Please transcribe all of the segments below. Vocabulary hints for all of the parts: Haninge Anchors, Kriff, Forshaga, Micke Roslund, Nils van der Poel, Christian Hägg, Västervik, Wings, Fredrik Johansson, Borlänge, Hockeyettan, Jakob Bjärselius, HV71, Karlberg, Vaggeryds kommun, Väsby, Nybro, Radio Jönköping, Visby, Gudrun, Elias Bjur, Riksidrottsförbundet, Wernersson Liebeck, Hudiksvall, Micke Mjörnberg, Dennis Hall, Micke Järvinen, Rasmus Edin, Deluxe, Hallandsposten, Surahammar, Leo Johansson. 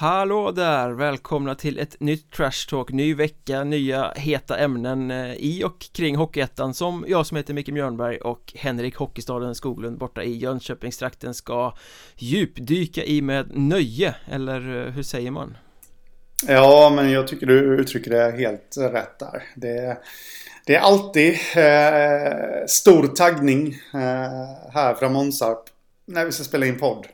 Hallå där, välkomna till ett nytt Trash Talk, ny vecka, nya heta ämnen i och kring Hockeyettan som jag som heter Micke Mjörnberg och Henrik Hockeystaden Skoglund borta i Jönköpingstrakten ska djupdyka i med nöje, eller hur säger man? Ja, men jag tycker du uttrycker det helt rätt där. Det är alltid stor taggning här från Monsarp när vi ska spela in podd.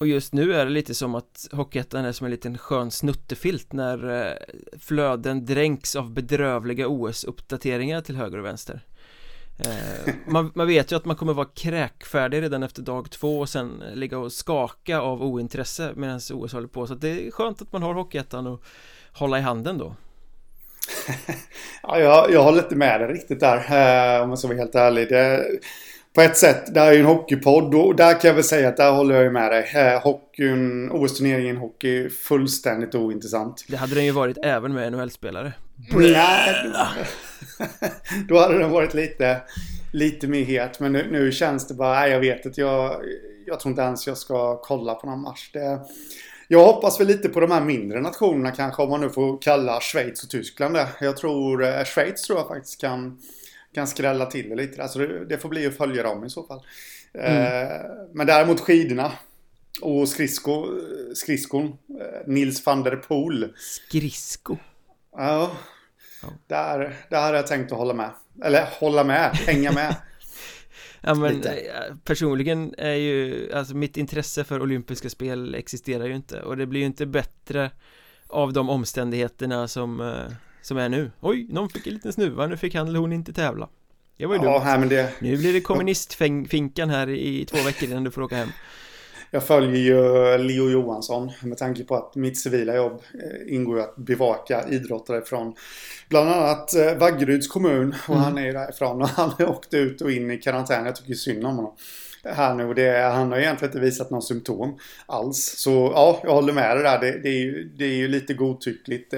Och just nu är det lite som att Hockeyettan är som en liten skön snuttefilt när flöden dränks av bedrövliga OS-uppdateringar till höger och vänster. Man vet ju att man kommer vara kräkfärdig redan efter dag 2 och sen ligga och skaka av ointresse medan OS håller på. Så att det är skönt att man har Hockeyettan och hålla i handen då. Ja, jag håller inte med dig riktigt där, om man ska vara helt ärlig. På ett sätt, det här är ju en hockeypodd och där kan jag väl säga att där håller jag ju med dig. OS-turneringen hockey är fullständigt ointressant. Det hade den ju varit även med NHL-spelare. Nej, då hade den varit lite mer het. Men nu känns det bara, nej, jag vet att jag tror inte ens jag ska kolla på någon match. Jag hoppas väl lite på de här mindre nationerna kanske, om man nu får kalla Schweiz och Tyskland det. Jag tror, Schweiz tror jag faktiskt kan skrälla till det lite. Alltså det får bli att följa dem i så fall. Men däremot skidorna och skridskon, Nils van der Poel. Skridsko? Ja, där har jag tänkt att hålla med. Eller hänga med. Ja, men personligen är ju, alltså mitt intresse för olympiska spel existerar ju inte. Och det blir ju inte bättre av de omständigheterna som är nu. Oj, någon fick en liten snuva. Nu fick han eller hon inte tävla. Det var ju dumt. Här, men det... Nu blir det kommunistfinkan här i 2 veckor innan du får åka hem. Jag följer ju Leo Johansson med tanke på att mitt civila jobb ingår att bevaka idrottare från bland annat Vaggeryds kommun. Och han är därifrån och han har åkt ut och in i karantän. Jag tycker synd om honom. Här nu, han har egentligen inte visat någon symptom alls. Så ja, jag håller med dig där. Det är ju lite godtyckligt.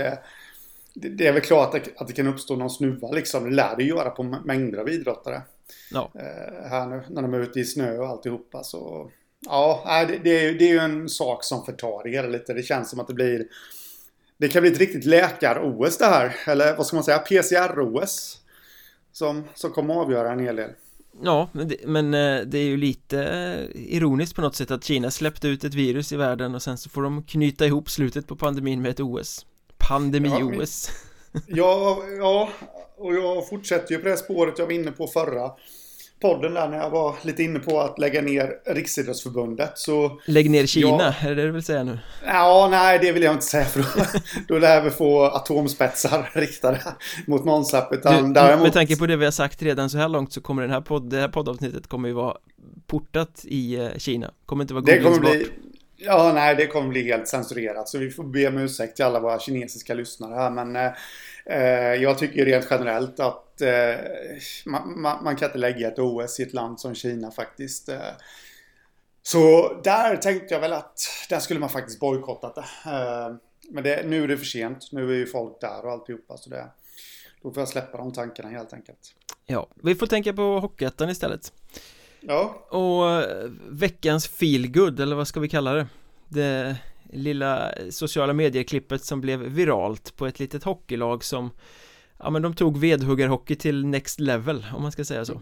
Det är väl klart att det kan uppstå någon snuva liksom. Det lär det göra på mängder av idrottare. Ja. Här nu, när de är ute i snö och alltihopa. Så, ja, det är ju en sak som förtar er lite. Det känns som att det kan bli ett riktigt läkar-OS det här. Eller vad ska man säga? PCR-OS. Som kommer att avgöra en hel del. Ja, men det är ju lite ironiskt på något sätt att Kina släppte ut ett virus i världen och sen så får de knyta ihop slutet på pandemin med ett OS. Pandemi-OS. Ja, och jag fortsätter ju på det spåret jag var inne på förra podden där när jag var lite inne på att lägga ner Riksidrottsförbundet. Så lägg ner Kina, är det du vill säga nu? Ja, nej, det vill jag inte säga för då lär vi få atomspetsar riktade mot Månsapp. Däremot... Med tanke på det vi har sagt redan så här långt så kommer det här poddavsnittet kommer ju vara portat i Kina. Kommer inte vara godlingsbart. Ja, nej, det kommer bli helt censurerat så vi får be om ursäkt till alla våra kinesiska lyssnare här, men jag tycker rent generellt att man kan inte lägga ett OS i ett land som Kina faktiskt. Så där tänkte jag väl att där skulle man faktiskt bojkotta det. Men nu är det för sent, nu är ju folk där och alltihopa så det, då får jag släppa de tankarna helt enkelt. Ja, vi får tänka på Hockeyettan istället. Ja. Och veckans feel good, eller vad ska vi kalla det? Det lilla sociala medieklippet som blev viralt på ett litet hockeylag som, ja, men de tog vedhuggarhockey till next level, om man ska säga så.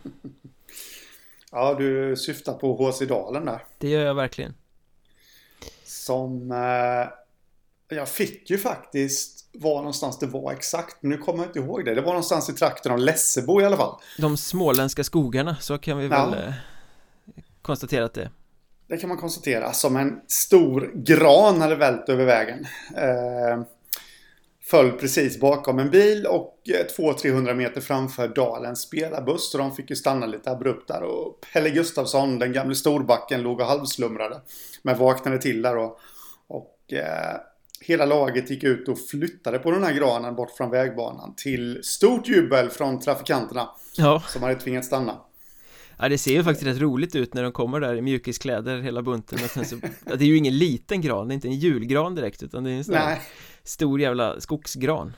Ja, du syftar på HC Dalen där. Det gör jag verkligen. Som jag fick ju faktiskt var någonstans det var exakt. Nu kommer jag inte ihåg det. Det var någonstans i trakten av Lessebo i alla fall. De småländska skogarna, så kan vi väl konstatera att det. Det kan man konstatera. Som en stor gran hade vält över vägen. Föll precis bakom en bil och 200-300 meter framför Dalens spelarbuss. Så de fick ju stanna lite abrupt där. Och Pelle Gustafsson, den gamla storbacken, låg och halvslumrade. Men vaknade till där och hela laget gick ut och flyttade på den här granen bort från vägbanan till stort jubel från trafikanterna som hade tvingats stanna. Ja, det ser ju faktiskt rätt roligt ut när de kommer där i mjukiskläder hela bunten. Och sen så, det är ju ingen liten gran, det är inte en julgran direkt utan det är en sån här stor jävla skogsgran.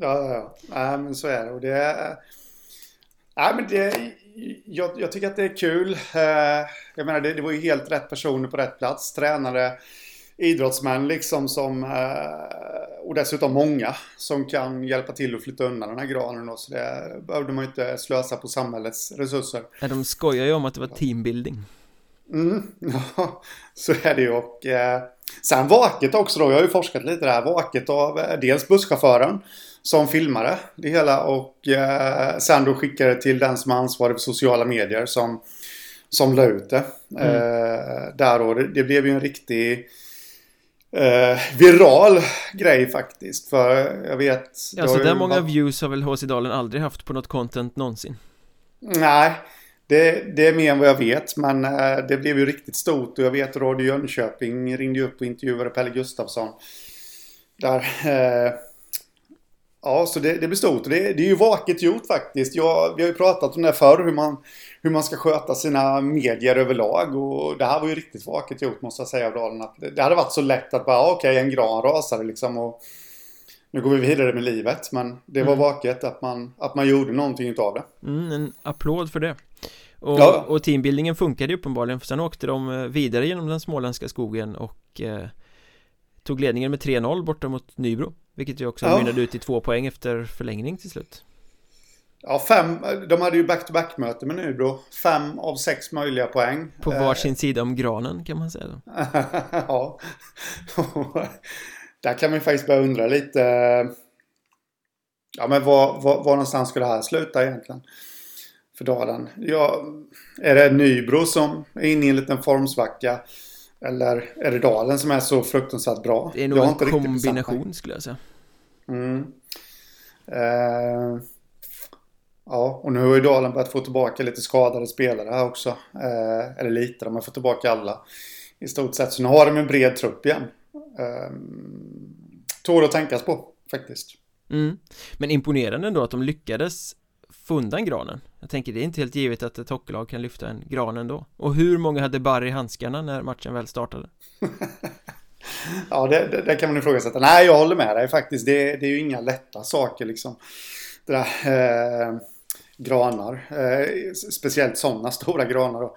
Ja, men så är det. Och det är... Ja, men jag tycker att det är kul. Jag menar, det var ju helt rätt personer på rätt plats. Tränare... idrottsmän liksom som, och dessutom många som kan hjälpa till att flytta undan den här granen och så det behövde man ju inte slösa på samhällets resurser. Ja, de skojar ju om att det var teambuilding. Ja, så är det ju. Och sen vaket också då, jag har ju forskat lite där, vaket av dels busschauffören som filmade det hela och sen då skickade till den som är ansvarig för sociala medier som la ut det. Där då, det blev ju en riktig viral grej faktiskt, för jag vet... Ja, så där många views har väl HC Dalen aldrig haft på något content någonsin? Nej, det är mer än vad jag vet, men det blev ju riktigt stort och jag vet Radio Jönköping ringde upp och intervjuade Pelle Gustafsson där... Ja, så det blir stort. Det är ju vaket gjort faktiskt. Vi har ju pratat om det förr, hur man ska sköta sina medier överlag. Och det här var ju riktigt vaket gjort, måste jag säga, av Dalen. Att det hade varit så lätt att bara, en gran rasade liksom och nu går vi vidare med livet. Men det var vaket att man gjorde någonting utav det. En applåd för det. Och, ja. Och teambildningen funkade ju uppenbarligen, för sen åkte de vidare genom den småländska skogen och tog ledningen med 3-0 borta mot Nybro. Vilket ju också mynnade ut i 2 poäng efter förlängning till slut. Ja, 5. De hade ju back-to-back-möte med Nybro. 5 av 6 möjliga poäng. På varsin sida om granen kan man säga. Ja. Där kan man ju faktiskt börja undra lite. Ja, men var någonstans skulle det här sluta egentligen? För Dalen. Ja, är det Nybro som är inne i en liten formsvacka? Eller är det Dalen som är så fruktansvärt bra? Det är nog en kombination skulle jag säga. Ja, och nu har ju Dalen börjat få tillbaka lite skadade spelare här också. Eller lite, de har fått tillbaka alla i stort sett. Så nu har de en bred trupp igen. Tål att tänkas på faktiskt. Men imponerande ändå att de lyckades få undan granen. Jag tänker det är inte helt givet att ett hockeylag kan lyfta en gran ändå. Och hur många hade barr i handskarna när matchen väl startade? Ja, det kan man ju ifrågasätta. Nej, jag håller med dig faktiskt. Det är ju inga lätta saker liksom. Det där, granar. Speciellt sådana stora granar då.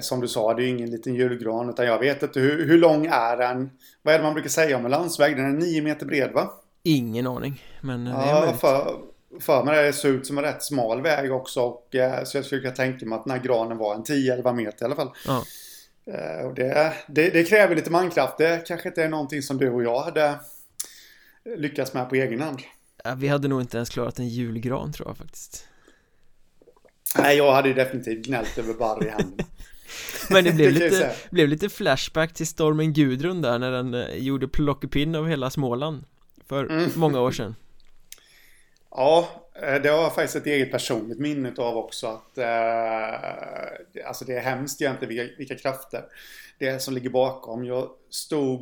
Som du sa, det är ju ingen liten julgran utan jag vet inte hur lång är den. Vad är det man brukar säga om en landsväg? Den är 9 meter bred va? Ingen aning. Men det är för mig det ser ut som en rätt smal väg också och så jag skulle kunna tänka mig att den här granen var en 10-11 meter i alla fall. Ja. Och det kräver lite mankraft. Det kanske inte är någonting som du och jag hade lyckats med på egen hand. Ja, vi hade nog inte ens klarat en julgran tror jag faktiskt. Nej, jag hade ju definitivt gnällt över barr i handen. Men det blev lite flashback till stormen Gudrun där när den gjorde plockepinn av hela Småland för många år sedan. Ja, det har faktiskt ett eget personligt minne av också att alltså det är hemskt egentligen vilka krafter det är som ligger bakom. Jag stod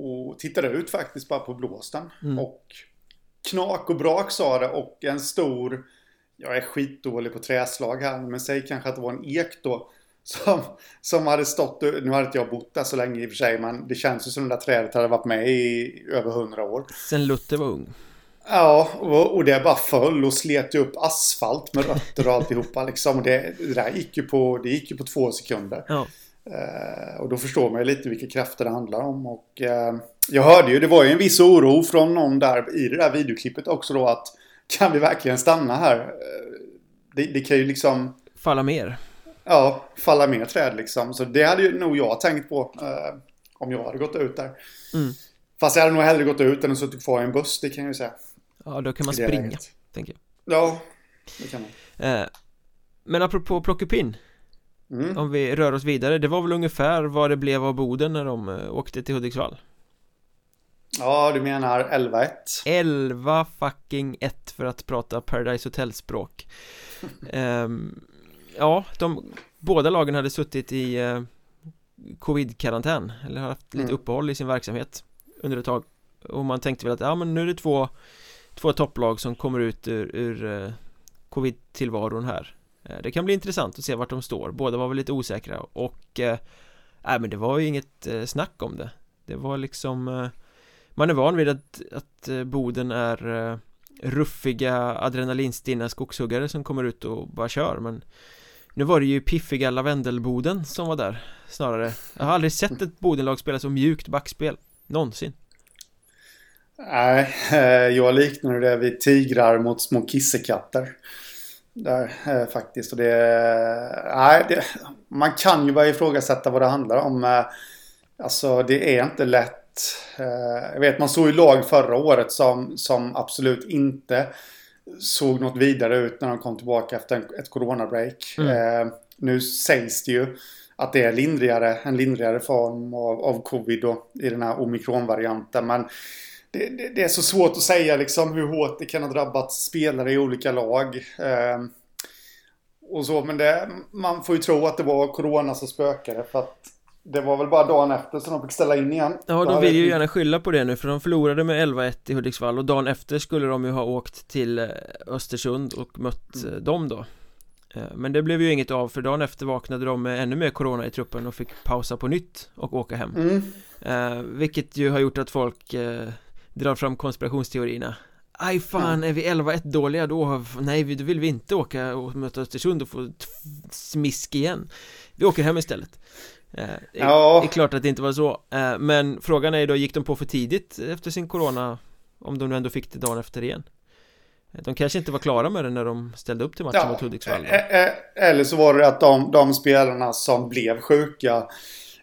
och tittade ut faktiskt bara på blåsten och knak och brak sa det och en stor, jag är skitdålig på träslag här men säg kanske att det var en ek då som hade stått, nu hade inte jag bott där så länge i och för sig men det känns ju som det där trädet hade varit med i över 100 år. Sen Luther var ung. Ja, och det bara föll och slet upp asfalt med rötter och alltihopa liksom. Det där gick ju på 2 sekunder. Ja. Och då förstår man ju lite vilka krafter det handlar om. Och jag hörde ju, det var ju en viss oro från någon där i det där videoklippet också då att kan vi verkligen stanna här? Det kan ju liksom... Falla mer. Ja, falla mer träd liksom. Så det hade ju nog jag tänkt på om jag hade gått ut där. Fast jag hade nog hellre gått ut än att suttit kvar i en buss, det kan jag ju säga. Ja, då kan man springa, läget. Tänker jag. Ja, det kan man. Men apropå plockepinn, om vi rör oss vidare, det var väl ungefär vad det blev av Boden när de åkte till Hudiksvall? Ja, du menar 11-1. 11 fucking 1 för att prata Paradise Hotel-språk. Ja, båda lagen hade suttit i covid-karantän, eller haft lite uppehåll i sin verksamhet under ett tag. Och man tänkte väl att men nu är det två topplag som kommer ut ur covid-tillvaron här. Det kan bli intressant att se vart de står. Båda var väl lite osäkra och men det var ju inget snack om det. Det var liksom man är van vid att Boden är ruffiga adrenalinstinna skogshuggare som kommer ut och bara kör, men Nu var det ju piffiga Lavendelboden som var där snarare. Jag har aldrig sett ett Bodenlag spela så mjukt backspel någonsin. Nej, jag liknar det vid tigrar mot små kissekatter där faktiskt. Och det, nej, det, man kan ju bara ifrågasätta vad det handlar om. Alltså det är inte lätt. Jag vet, man såg ju lag förra året som absolut inte såg något vidare ut när de kom tillbaka efter ett coronabreak. Mm. Nu sägs det ju att det är en lindrigare form av covid då, i den här omikronvarianten. Men det är så svårt att säga liksom, hur hårt det kan ha drabbat spelare i olika lag. Och så, men man får ju tro att det var corona som spökade, för att det var väl bara dagen efter som de fick ställa in igen. Ja, de vill ju gärna skylla på det nu, för de förlorade med 11-1 i Hudiksvall, och dagen efter skulle de ju ha åkt till Östersund och mött dem då. Men det blev ju inget av, för dagen efter vaknade de med ännu mer corona i truppen och fick pausa på nytt och åka hem. Vilket ju har gjort att folk drar fram konspirationsteorierna. Aj fan, är vi 11-1 dåliga då? Nej, då vill vi inte åka och möta Östersund och få smisk igen. Vi åker hem istället. Det är klart att det inte var så, men frågan är då, gick de på för tidigt efter sin corona, om de nu ändå fick det dagen efter igen? De kanske inte var klara med det när de ställde upp till matchen mot Hudiksvall. Eller så var det att de spelarna som blev sjuka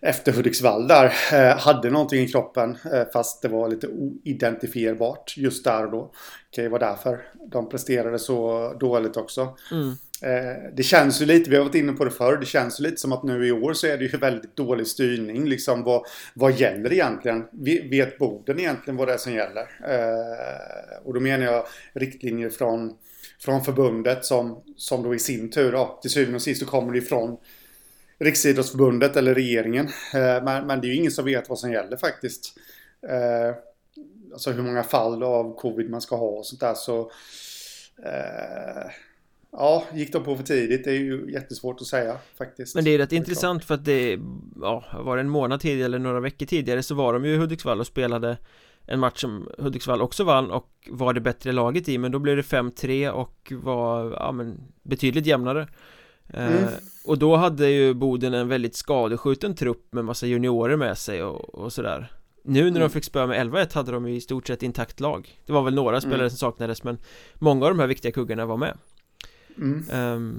efter Hudiksvall där hade någonting i kroppen, fast det var lite oidentifierbart just där och då. Det var därför de presterade så dåligt också. Det känns ju lite, vi har varit inne på det förr, det känns ju lite som att nu i år så är det ju väldigt dålig styrning liksom, vad gäller egentligen? Vet Boden egentligen vad det är som gäller? Och då menar jag riktlinjer från förbundet som då i sin tur, till syvende och sist så kommer det ifrån Riksidrottsförbundet eller regeringen, men det är ju ingen som vet vad som gäller faktiskt. Alltså hur många fall av covid man ska ha och sånt där, så gick de på för tidigt? Det är ju jättesvårt att säga faktiskt. Men det är rätt intressant, för att det var en månad tidigare eller några veckor tidigare så var de ju i Hudiksvall och spelade en match som Hudiksvall också vann och var det bättre laget i, men då blev det 5-3 och var betydligt jämnare. Och då hade ju Boden en väldigt skadeskjuten trupp med massa juniorer med sig och sådär. Nu när de fick spö med 11-1 hade de i stort sett intakt lag. Det var väl några spelare som saknades, men många av de här viktiga kuggarna var med.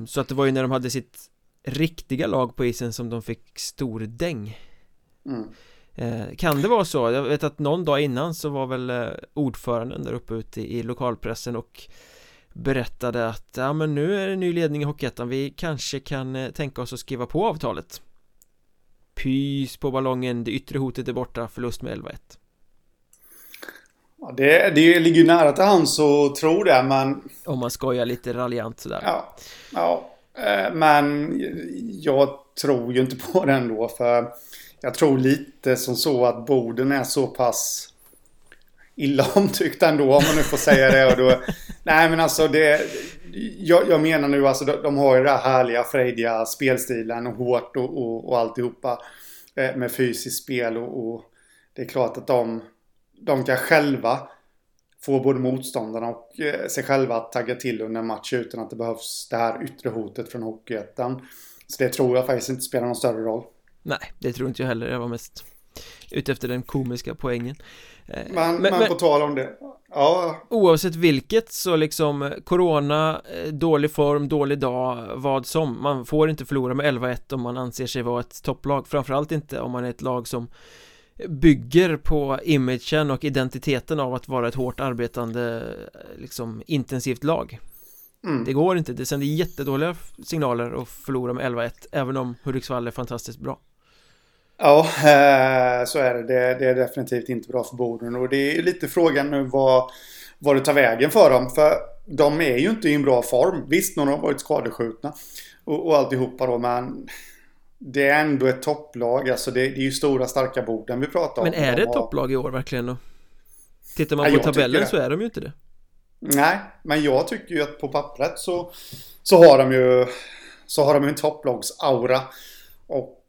Så att det var ju när de hade sitt riktiga lag på isen som de fick stor däng. Kan det vara så? Jag vet att någon dag innan så var väl ordföranden där uppe ute i lokalpressen och berättade att men nu är det ny ledning i Hockeyettan, vi kanske kan tänka oss att skriva på avtalet. Pys på ballongen, det yttre hotet är borta, förlust med 11-1. Ja, det ligger ju nära till hands så tror det, men om man skojar lite raljant sådär. Men jag tror ju inte på den då, för jag tror lite som så att Boden är så pass illa omtyckt ändå, om man nu får säga det. Och då, nej men alltså det, jag menar nu alltså de har ju den här härliga, frejdiga spelstilen och hårt och alltihopa med fysiskt spel och det är klart att de kan själva få både motståndarna och sig själva att tagga till under en match utan att det behövs det här yttre hotet från Hockeyettan. Så det tror jag faktiskt inte spelar någon större roll. Nej, det tror inte jag heller. Jag var mest ute efter den komiska poängen. Men på tal om det. Ja. Oavsett vilket så liksom corona, dålig form, dålig dag, vad som. Man får inte förlora med 11-1 om man anser sig vara ett topplag. Framförallt inte om man är ett lag som bygger på imagen och identiteten av att vara ett hårt arbetande liksom, intensivt lag. Det går inte. Det sänder jättedåliga signaler att förlora med 11-1 även om Hudiksvall är fantastiskt bra. Ja, så är det. Det är definitivt inte bra för Boden, och det är lite frågan nu vad det tar vägen för dem, för de är ju inte i en bra form. Visst, någon har varit skadeskjutna och alltihopa då, men det är ändå ett topplag. Alltså det är ju stora starka Boden vi pratar om. Men är det ett topplag i år verkligen då? Tittar man på tabellen så är de ju inte det. Nej, men jag tycker ju att på pappret så har de ju en topplagsaura. Och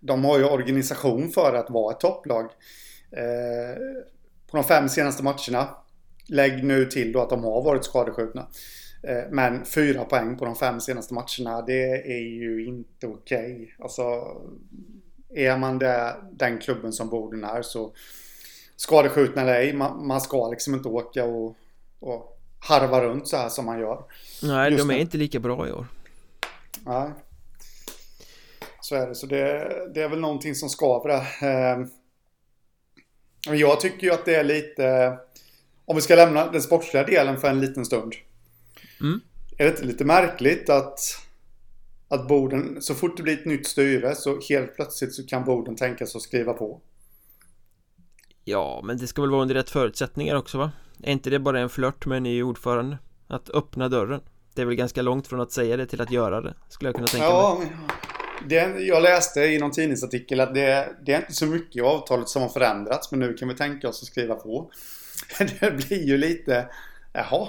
de har ju organisation för att vara ett topplag. På de 5 senaste matcherna, lägg nu till då att de har varit skadeskjutna. Men 4 poäng på de 5 senaste matcherna, det är ju inte okej. Alltså, är man den klubben som Boden är, så ska det skjutna eller ej. Man ska liksom inte åka och harva runt så här som man gör. Nej, just de är nu inte lika bra i år. Nej, så är det. Så det är väl någonting som skaver. Jag tycker ju att det är lite, om vi ska lämna den sportsliga delen för en liten stund. Mm. Är det lite märkligt att Boden, så fort det blir ett nytt styre, så helt plötsligt så kan Boden tänka sig att skriva på? Ja, men det ska väl vara under rätt förutsättningar också, va? Är inte det bara en flört med en ny ordförande? Att öppna dörren. Det är väl ganska långt från att säga det till att göra det, skulle jag kunna tänka mig. Jag läste i någon tidningsartikel att det är inte så mycket i avtalet som har förändrats, men nu kan vi tänka oss att skriva på. Det blir ju lite, jaha,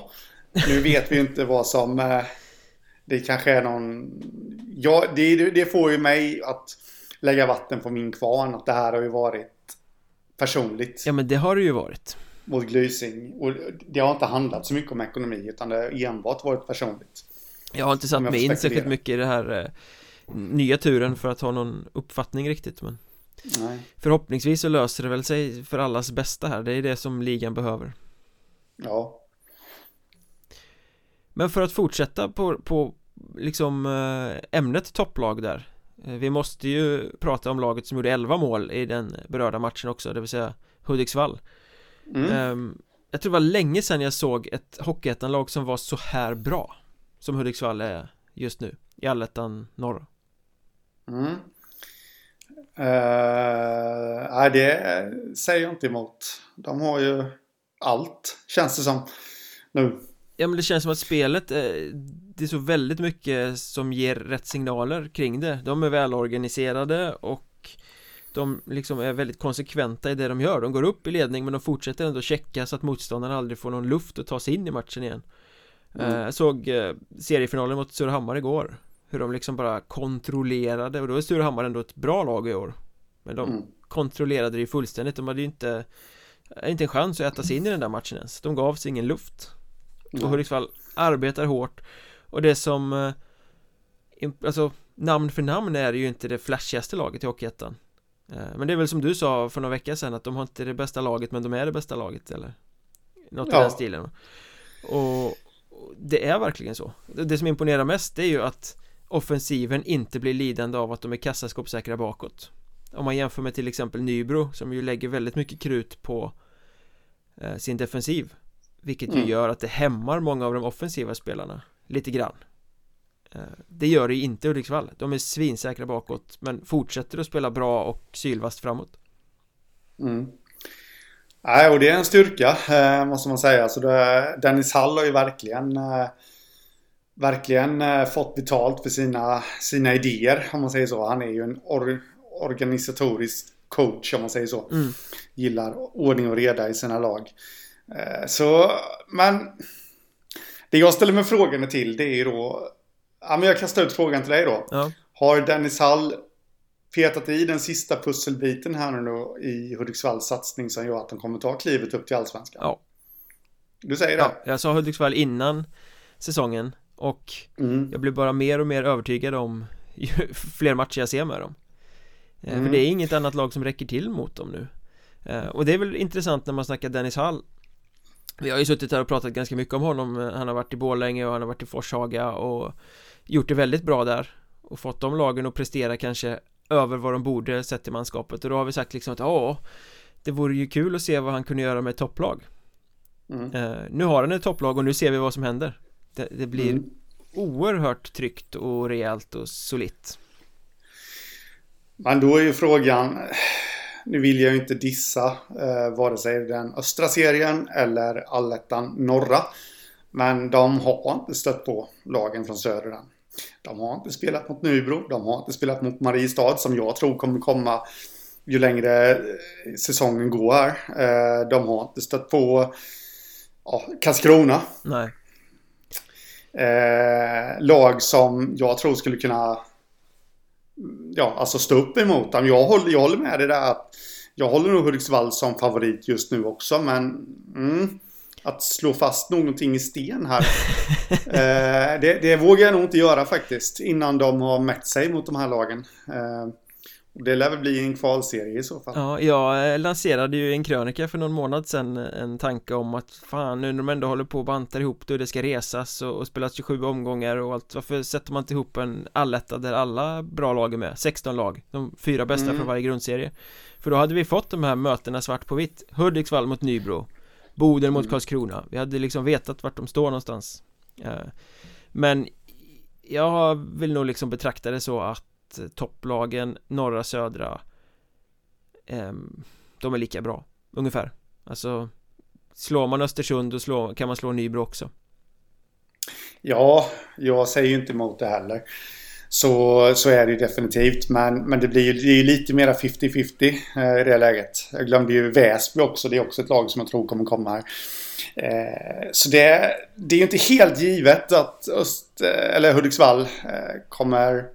nu vet vi inte vad som, det kanske är någon, ja, det får ju mig att lägga vatten på min kvarn, att det här har ju varit personligt. Ja, men det har det ju varit. Mot Glysing, och det har inte handlat så mycket om ekonomi, utan det har enbart varit personligt. Jag har inte satt mig in särskilt mycket i det här nya turen för att ha någon uppfattning riktigt, men nej. Förhoppningsvis så löser det väl sig för allas bästa här. Det är det som ligan behöver. Ja. Men för att fortsätta på liksom ämnet topplag där. Vi måste ju prata om laget som gjorde 11 mål i den berörda matchen också, det vill säga Hudiksvall. Jag tror det var länge sedan jag såg ett hockeyettanlag som var så här bra som Hudiksvall är just nu i Allettan norr. Nej, det säger jag inte emot. De har ju allt, känns det som nu. Ja, men det känns som att spelet, det är så väldigt mycket som ger rätt signaler kring det. De är välorganiserade och de liksom är väldigt konsekventa i det de gör. De går upp i ledning, men de fortsätter ändå checka så att motståndarna aldrig får någon luft att ta sig in i matchen igen. Jag såg seriefinalen mot Surahammar igår, hur de liksom bara kontrollerade, och då är Surahammar ändå ett bra lag i år. Men de kontrollerade det fullständigt. De hade ju inte en chans att äta sig in i den där matchen ens. De gav sig ingen luft. Och Hudiksvall arbetar hårt. Och det som, alltså, namn för namn är ju inte det flashigaste laget i hockeyettan. Men det är väl som du sa för några veckor sedan, att de har inte det bästa laget, men de är det bästa laget, eller något i den stilen. Och det är verkligen så. Det som imponerar mest är ju att offensiven inte blir lidande av att de är kassaskåpsäkra bakåt. Om man jämför med till exempel Nybro, som ju lägger väldigt mycket krut på sin defensiv, vilket ju gör att det hämmar många av de offensiva spelarna lite grann. Det gör det ju inte Ulriksvall. De är svinsäkra bakåt, men fortsätter att spela bra och sylvast framåt. Nej, och det är en styrka, måste man säga. Så Dennis Hall har ju verkligen fått betalt för sina idéer, om man säger så. Han är ju en organisatorisk coach, om man säger så. Gillar ordning och reda i sina lag. Så, men det jag ställer mig frågan till, det är ju då, ja, men jag kastar ut frågan till dig då. Ja. Har Dennis Hall petat i den sista pusselbiten här nu då i Hudiksvalls satsning som gör att de kommer ta klivet upp till Allsvenskan? Ja. Du säger det? Ja, jag sa Hudiksvall innan säsongen, och jag blir bara mer och mer övertygad om ju fler matcher jag ser med dem. För det är inget annat lag som räcker till mot dem nu. Och det är väl intressant när man snackar Dennis Hall. Vi har ju suttit här och pratat ganska mycket om honom. Han har varit i Borlänge och han har varit i Forshaga och gjort det väldigt bra där och fått de lagen att prestera kanske över vad de borde sett i manskapet. Och då har vi sagt liksom att det vore ju kul att se vad han kunde göra med topplag. Nu har han ett topplag och nu ser vi vad som händer. Det blir oerhört tryggt och rejält och solitt. Men då är ju frågan, nu vill jag ju inte dissa vare sig den östra serien eller allettan norra, men de har inte stött på lagen från söder. De har inte spelat mot Nybro, de har inte spelat mot Mariestad, som jag tror kommer komma ju längre säsongen går här. De har inte stött på Karlskrona. Nej. Lag som jag tror skulle kunna alltså stå upp emot dem. Jag håller med det där, att jag håller nog Hudiksvall som favorit just nu också, men att slå fast någonting i sten här. Det vågar jag nog inte göra faktiskt innan de har mätt sig mot de här lagen. Det lär väl bli en kvalserie i så fall. Ja, jag lanserade ju en krönika för någon månad sedan en tanke om att fan, nu när de ändå håller på och bantar ihop det och det ska resas och spelas 27 omgångar och allt, varför sätter man inte ihop en alletta där alla bra lag är med, 16 lag, de 4 bästa från varje grundserie. För då hade vi fått de här mötena svart på vitt. Hudiksvall mot Nybro, Boden mot Karlskrona. Vi hade liksom vetat vart de står någonstans. Men jag vill nog liksom betrakta det så att topplagen, norra, södra, de är lika bra ungefär. Alltså slår man Östersund och kan man slå Nybro också. Ja, jag säger ju inte emot det heller. Så är det ju definitivt, men det blir ju lite mera 50-50 i det läget. Jag glömde ju Väsby också, det är också ett lag som jag tror kommer komma här. Så det är ju inte helt givet att Hudiksvall kommer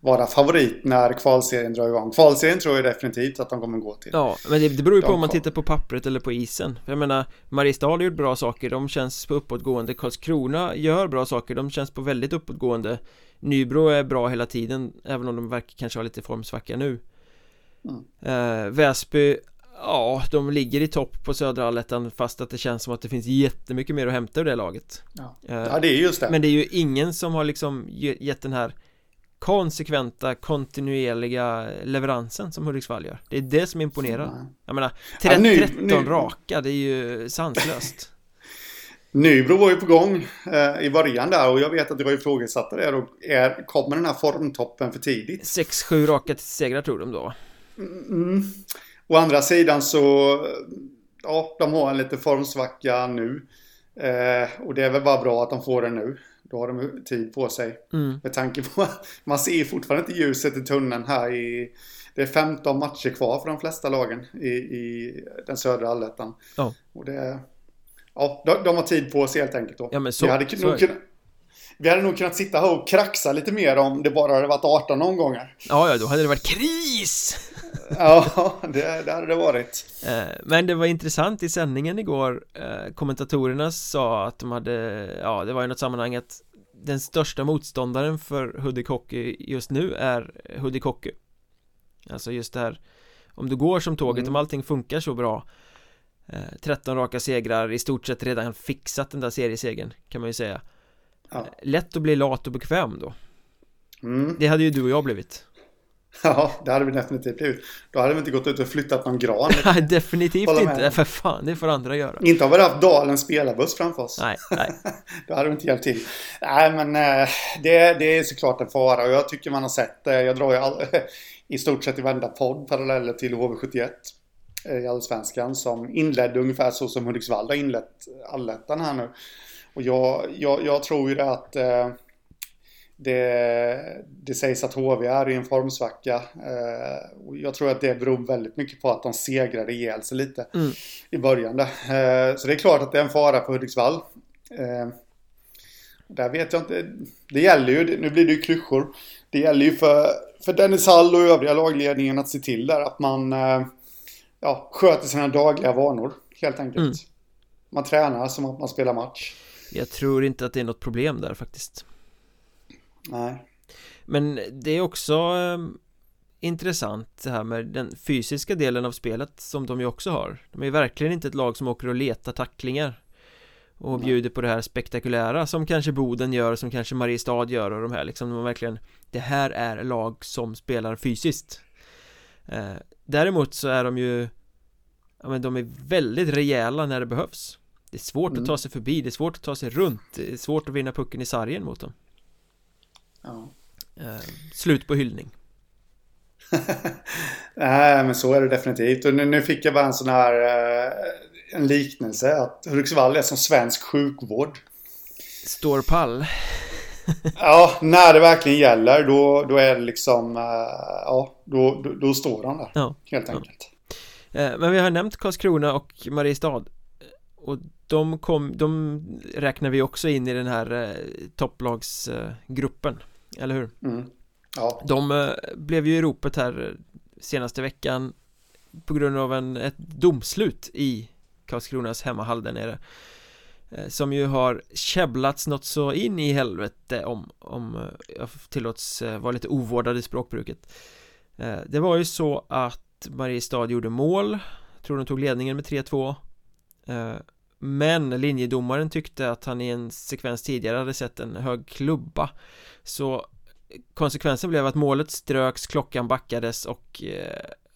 vara favorit när kvalserien drar igång. Kvalserien tror jag definitivt att de kommer gå till. Ja, men det beror ju på om man tittar på pappret eller på isen. Jag menar, Mariestad har gjort bra saker. De känns på uppåtgående. Karlskrona gör bra saker. De känns på väldigt uppåtgående. Nybro är bra hela tiden, även om de verkar kanske ha lite formsvacka nu. Väsby, ja, de ligger i topp på södra allettan, fast att det känns som att det finns jättemycket mer att hämta ur det laget. Ja, det är just det. Men det är ju ingen som har liksom gett den här konsekventa, kontinuerliga leveransen som Hudiksvall gör. Det är det som imponerar. Jag menar, 13 raka, det är ju sanslöst. Nybro var ju på gång i början där, och jag vet att det var ju frågesatta där, och kommer den här formtoppen för tidigt? 6-7 raka till segrar tror de då. Å andra sidan så ja, de har en lite formsvacka nu, och det är väl bara bra att de får den nu. Då har de tid på sig. Med tanke på att man ser fortfarande inte ljuset i tunneln här. Det är 15 matcher kvar för de flesta lagen i den södra allettan. Ja. Och de har tid på sig helt enkelt då. Ja, men vi hade nog kunnat sitta här och kraxa lite mer om det bara hade varit 18 omgångar. Ja, då hade det varit kris! Ja, det hade det varit. Men det var intressant i sändningen igår. Kommentatorerna sa att de hade, ja, det var i något sammanhang att den största motståndaren för Hudik Hockey just nu är Hudik Hockey. Alltså just det här, om du går som tåget, om allting funkar så bra. 13 raka segrar, i stort sett redan fixat den där seriesegern kan man ju säga. Ja. Lätt att bli lat och bekväm då. Det hade ju du och jag blivit. Ja, det hade vi definitivt blivit. Då hade vi inte gått ut och flyttat någon gran. Nej, definitivt inte, för fan, det får andra göra. Inte har vi haft Dalens spelarbuss framför oss. Nej. Då hade vi inte hjälpt till. Nej, men det är såklart en fara. Och jag tycker man har sett det. Jag drar ju i stort sett i varenda podd paralleller till HV71 i Allsvenskan, som inledde ungefär så som Hudiksvall har inlett allettan här nu. Och jag tror ju att det sägs att HV är i en formsvacka. Och jag tror att det beror väldigt mycket på att de segrade ihjäl sig lite i början. Så det är klart att det är en fara på Hudiksvall. Där vet jag inte. Det gäller ju, nu blir det ju klyschor. Det gäller ju för Dennis Hall och övriga lagledningen att se till där att man sköter sina dagliga vanor helt enkelt. Man tränar som att man spelar match. Jag tror inte att det är något problem där faktiskt. Nej. Men det är också intressant det här med den fysiska delen av spelet som de ju också har. De är verkligen inte ett lag som åker och letar tacklingar och bjuder på det här spektakulära som kanske Boden gör, som kanske Mariestad gör, och de här liksom, de verkligen, det här är lag som spelar fysiskt. Däremot så är de ju, ja, men de är väldigt rejäla när det behövs. Det är svårt att ta sig förbi, det är svårt att ta sig runt, det är svårt att vinna pucken i sargen mot dem. Ja. Slut på hyllning. Nej, men så är det definitivt. Och nu fick jag bara en sån här en liknelse att Hudiksvall är som svensk sjukvård. Står pall. Ja, när det verkligen gäller då är det liksom då står de där helt enkelt. Men vi har nämnt Karlskrona och Mariestad, och de räknar vi också in i den här topplagsgruppen, eller hur? Ja. De blev ju i ropet här senaste veckan på grund av ett domslut i Karlskronas hemmahall där nere, som ju har käbblats något så in i helvete om jag tillåts vara lite ovårdad i språkbruket. Det var ju så att Mariestad gjorde mål, jag tror de tog ledningen med 3-2, men linjedomaren tyckte att han i en sekvens tidigare hade sett en hög klubba, så konsekvensen blev att målet ströks, klockan backades och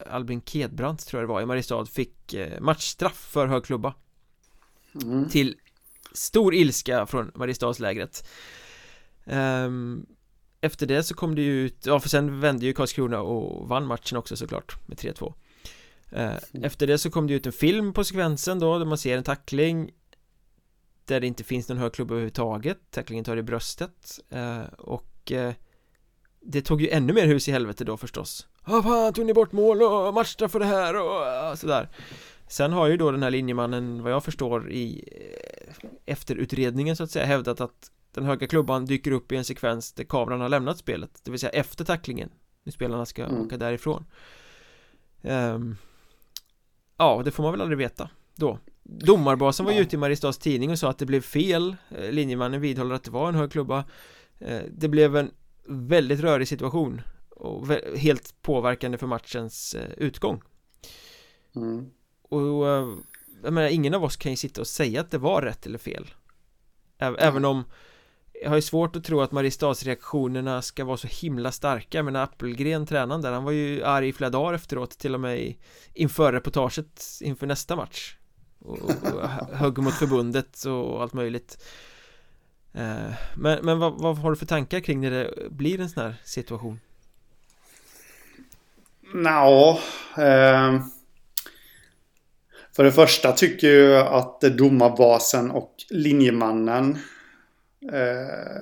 Albin Kedbrandt, tror jag det var, i Mariestad fick matchstraff för hög klubba. Mm. Till stor ilska från Mariestadslägret. Efter det så kom det ju ut, ja, för sen vände ju Karlskrona och vann matchen också såklart med 3-2. Efter det så kom det ut en film på sekvensen då, där man ser en tackling där det inte finns någon hög klubba överhuvudtaget. Tacklingen tar i bröstet, och det tog ju ännu mer hus i helvete då förstås. Fan, tog ni bort mål och matchstraff för det här och sådär. Sen har ju då den här linjemannen, vad jag förstår, i efterutredningen så att säga, hävdat att den höga klubban dyker upp i en sekvens där kameran har lämnat spelet, det vill säga efter tacklingen, nu spelarna ska åka därifrån. Ja, det får man väl aldrig veta då. Domarbasen var ju ute i Mariestads tidning och sa att det blev fel. Linjemannen vidhåller att det var en hög klubba. Det blev en väldigt rörig situation och helt påverkande för matchens utgång. Och jag menar, ingen av oss kan ju sitta och säga att det var rätt eller fel. Även om jag har ju svårt att tro att Mariestads reaktionerna ska vara så himla starka. Men Appelgren, tränaren där, han var ju arg i flera dagar efteråt, till och med inför reportaget inför nästa match, och högg mot förbundet och allt möjligt. Men vad har du för tankar kring när det blir en sån här situation? För det första tycker jag att domarbasen och linjemannen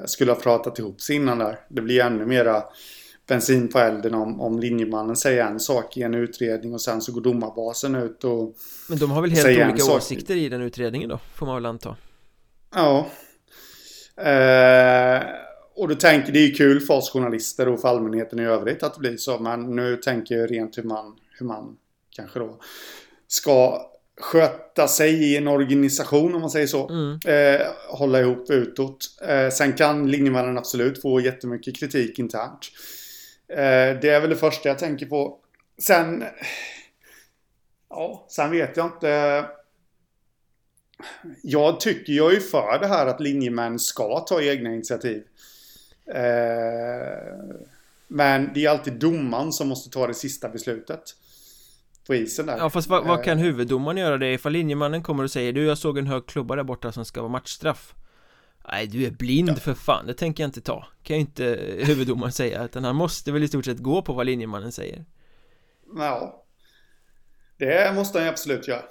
skulle ha pratat ihop sig innan där. Det blir ännu mera bensin på elden om linjemannen säger en sak i en utredning och sen så går domarbasen ut och... Men de har väl helt olika åsikter i den utredningen då, får man väl anta. Ja. Och då tänker, det är ju kul för oss journalister och för allmänheten i övrigt att det blir så, men nu tänker jag rent hur man kanske då ska sköta sig i en organisation, om man säger så. Hålla ihop utåt. Sen kan linjemannen absolut få jättemycket kritik internt. Det är väl det första jag tänker på. Sen vet jag inte. Jag är ju för det här att linjemän ska ta egna initiativ. Men det är alltid domaren som måste ta det sista beslutet på isen där. Ja, fast vad kan huvuddomaren göra det ifall linjemannen kommer och säger: jag såg en hög klubba där borta som ska vara matchstraff. Nej, du är blind för fan, det tänker jag inte ta. Kan ju inte huvuddomaren säga, utan han måste väl i stort sett gå på vad linjemannen säger. Ja, det måste han absolut göra.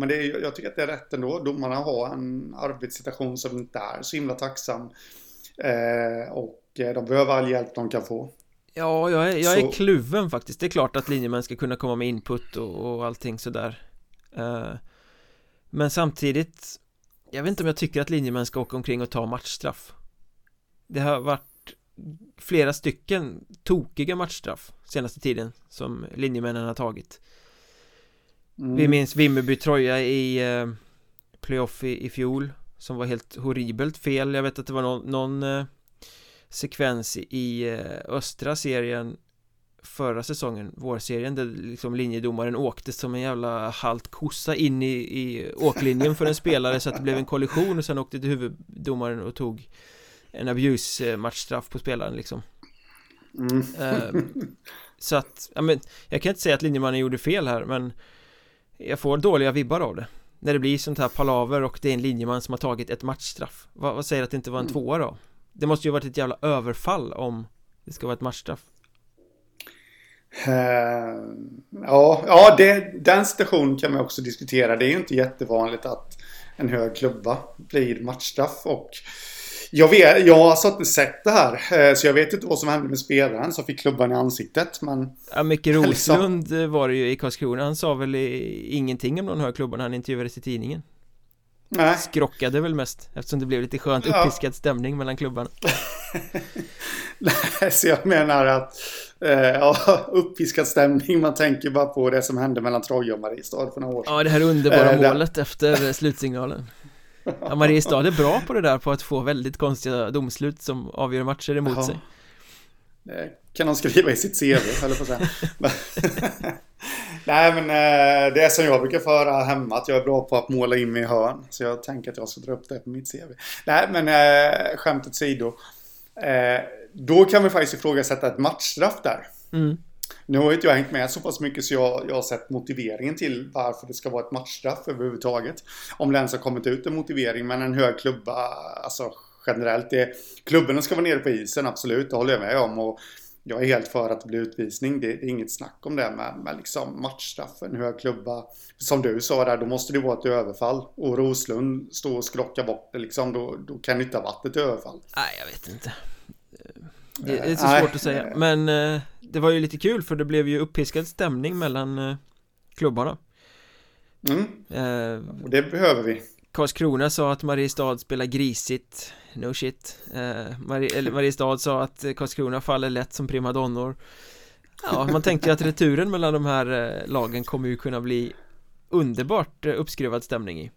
Men jag tycker att det är rätt ändå. Domarna har en arbetssituation som inte är så himla tacksam, och de behöver all hjälp de kan få. Ja, jag är kluven faktiskt. Det är klart att linjemän ska kunna komma med input och allting sådär. Men samtidigt, jag vet inte om jag tycker att linjemän ska åka omkring och ta matchstraff. Det har varit flera stycken tokiga matchstraff senaste tiden som linjemännen har tagit. Vi minns Vimmerby-tröja i playoff i fjol som var helt horribelt fel. Jag vet att det var någon sekvens i östra serien förra säsongen, vårserien, där liksom linjedomaren åkte som en jävla halt kossa in i åklinjen för en spelare så att det blev en kollision, och sen åkte till huvuddomaren och tog en abuse-matchstraff på spelaren liksom. Så att jag kan inte säga att linjemannen gjorde fel här, men jag får dåliga vibbar av det när det blir sånt här palaver och det är en linjeman som har tagit ett matchstraff. Vad säger att det inte var en tvåa då? Det måste ju varit ett jävla överfall om det ska vara ett matchstraff. Den situationen kan man också diskutera. Det är ju inte jättevanligt att en hög klubba blir matchstraff, och jag har alltså inte sett det här, så jag vet inte vad som hände med spelaren som fick klubban i ansiktet. Micke Roslund var det ju i Karlskrona. Han sa väl ingenting om någon hög klubban han intervjuades i tidningen. Nej. Skrockade väl mest, eftersom det blev lite skönt uppiskad stämning mellan klubbarna. Nej, så jag menar att uppiskad stämning, man tänker bara på det som hände mellan Troja och Mariestad för några år sedan. Ja, det här underbara målet efter slutsignalen. Ja, Mariestad är bra på det där, på att få väldigt konstiga domslut som avgör matcher emot sig. Kan de skriva i sitt CV, eller på så här. Nej, men det är som jag brukar föra hemma, att jag är bra på att måla in mig i hörn. Så jag tänker att jag ska dra upp det på mitt CV. Nej, men skämt åsido, då kan vi faktiskt ifrågasätta ett matchstraff där. Mm. Nu har inte jag hängt med så pass mycket, så jag har sett motiveringen till varför det ska vara ett matchstraff överhuvudtaget. Om det ens har kommit ut en motivering, men en hög klubba, alltså generellt, klubben ska vara nere på isen, absolut, det håller jag med om, och jag är helt för att det blir utvisning, det är inget snack om det, med liksom matchstraffen, hur jag klubbar, som du sa där, då måste det vara ett överfall, och Roslund står och skrockar bort det liksom, då kan det inte ha varit ett överfall. Nej, jag vet inte, det är så svårt att säga, men det var ju lite kul, för det blev ju uppiskad stämning mellan klubbarna. Och det behöver vi. Karlskrona sa att Mariestad spelar grisigt. No shit. Mariestad sa att Karlskrona faller lätt som primadonnor. Ja, man tänkte att returen mellan de här lagen kommer ju kunna bli underbart uppskruvad stämning i.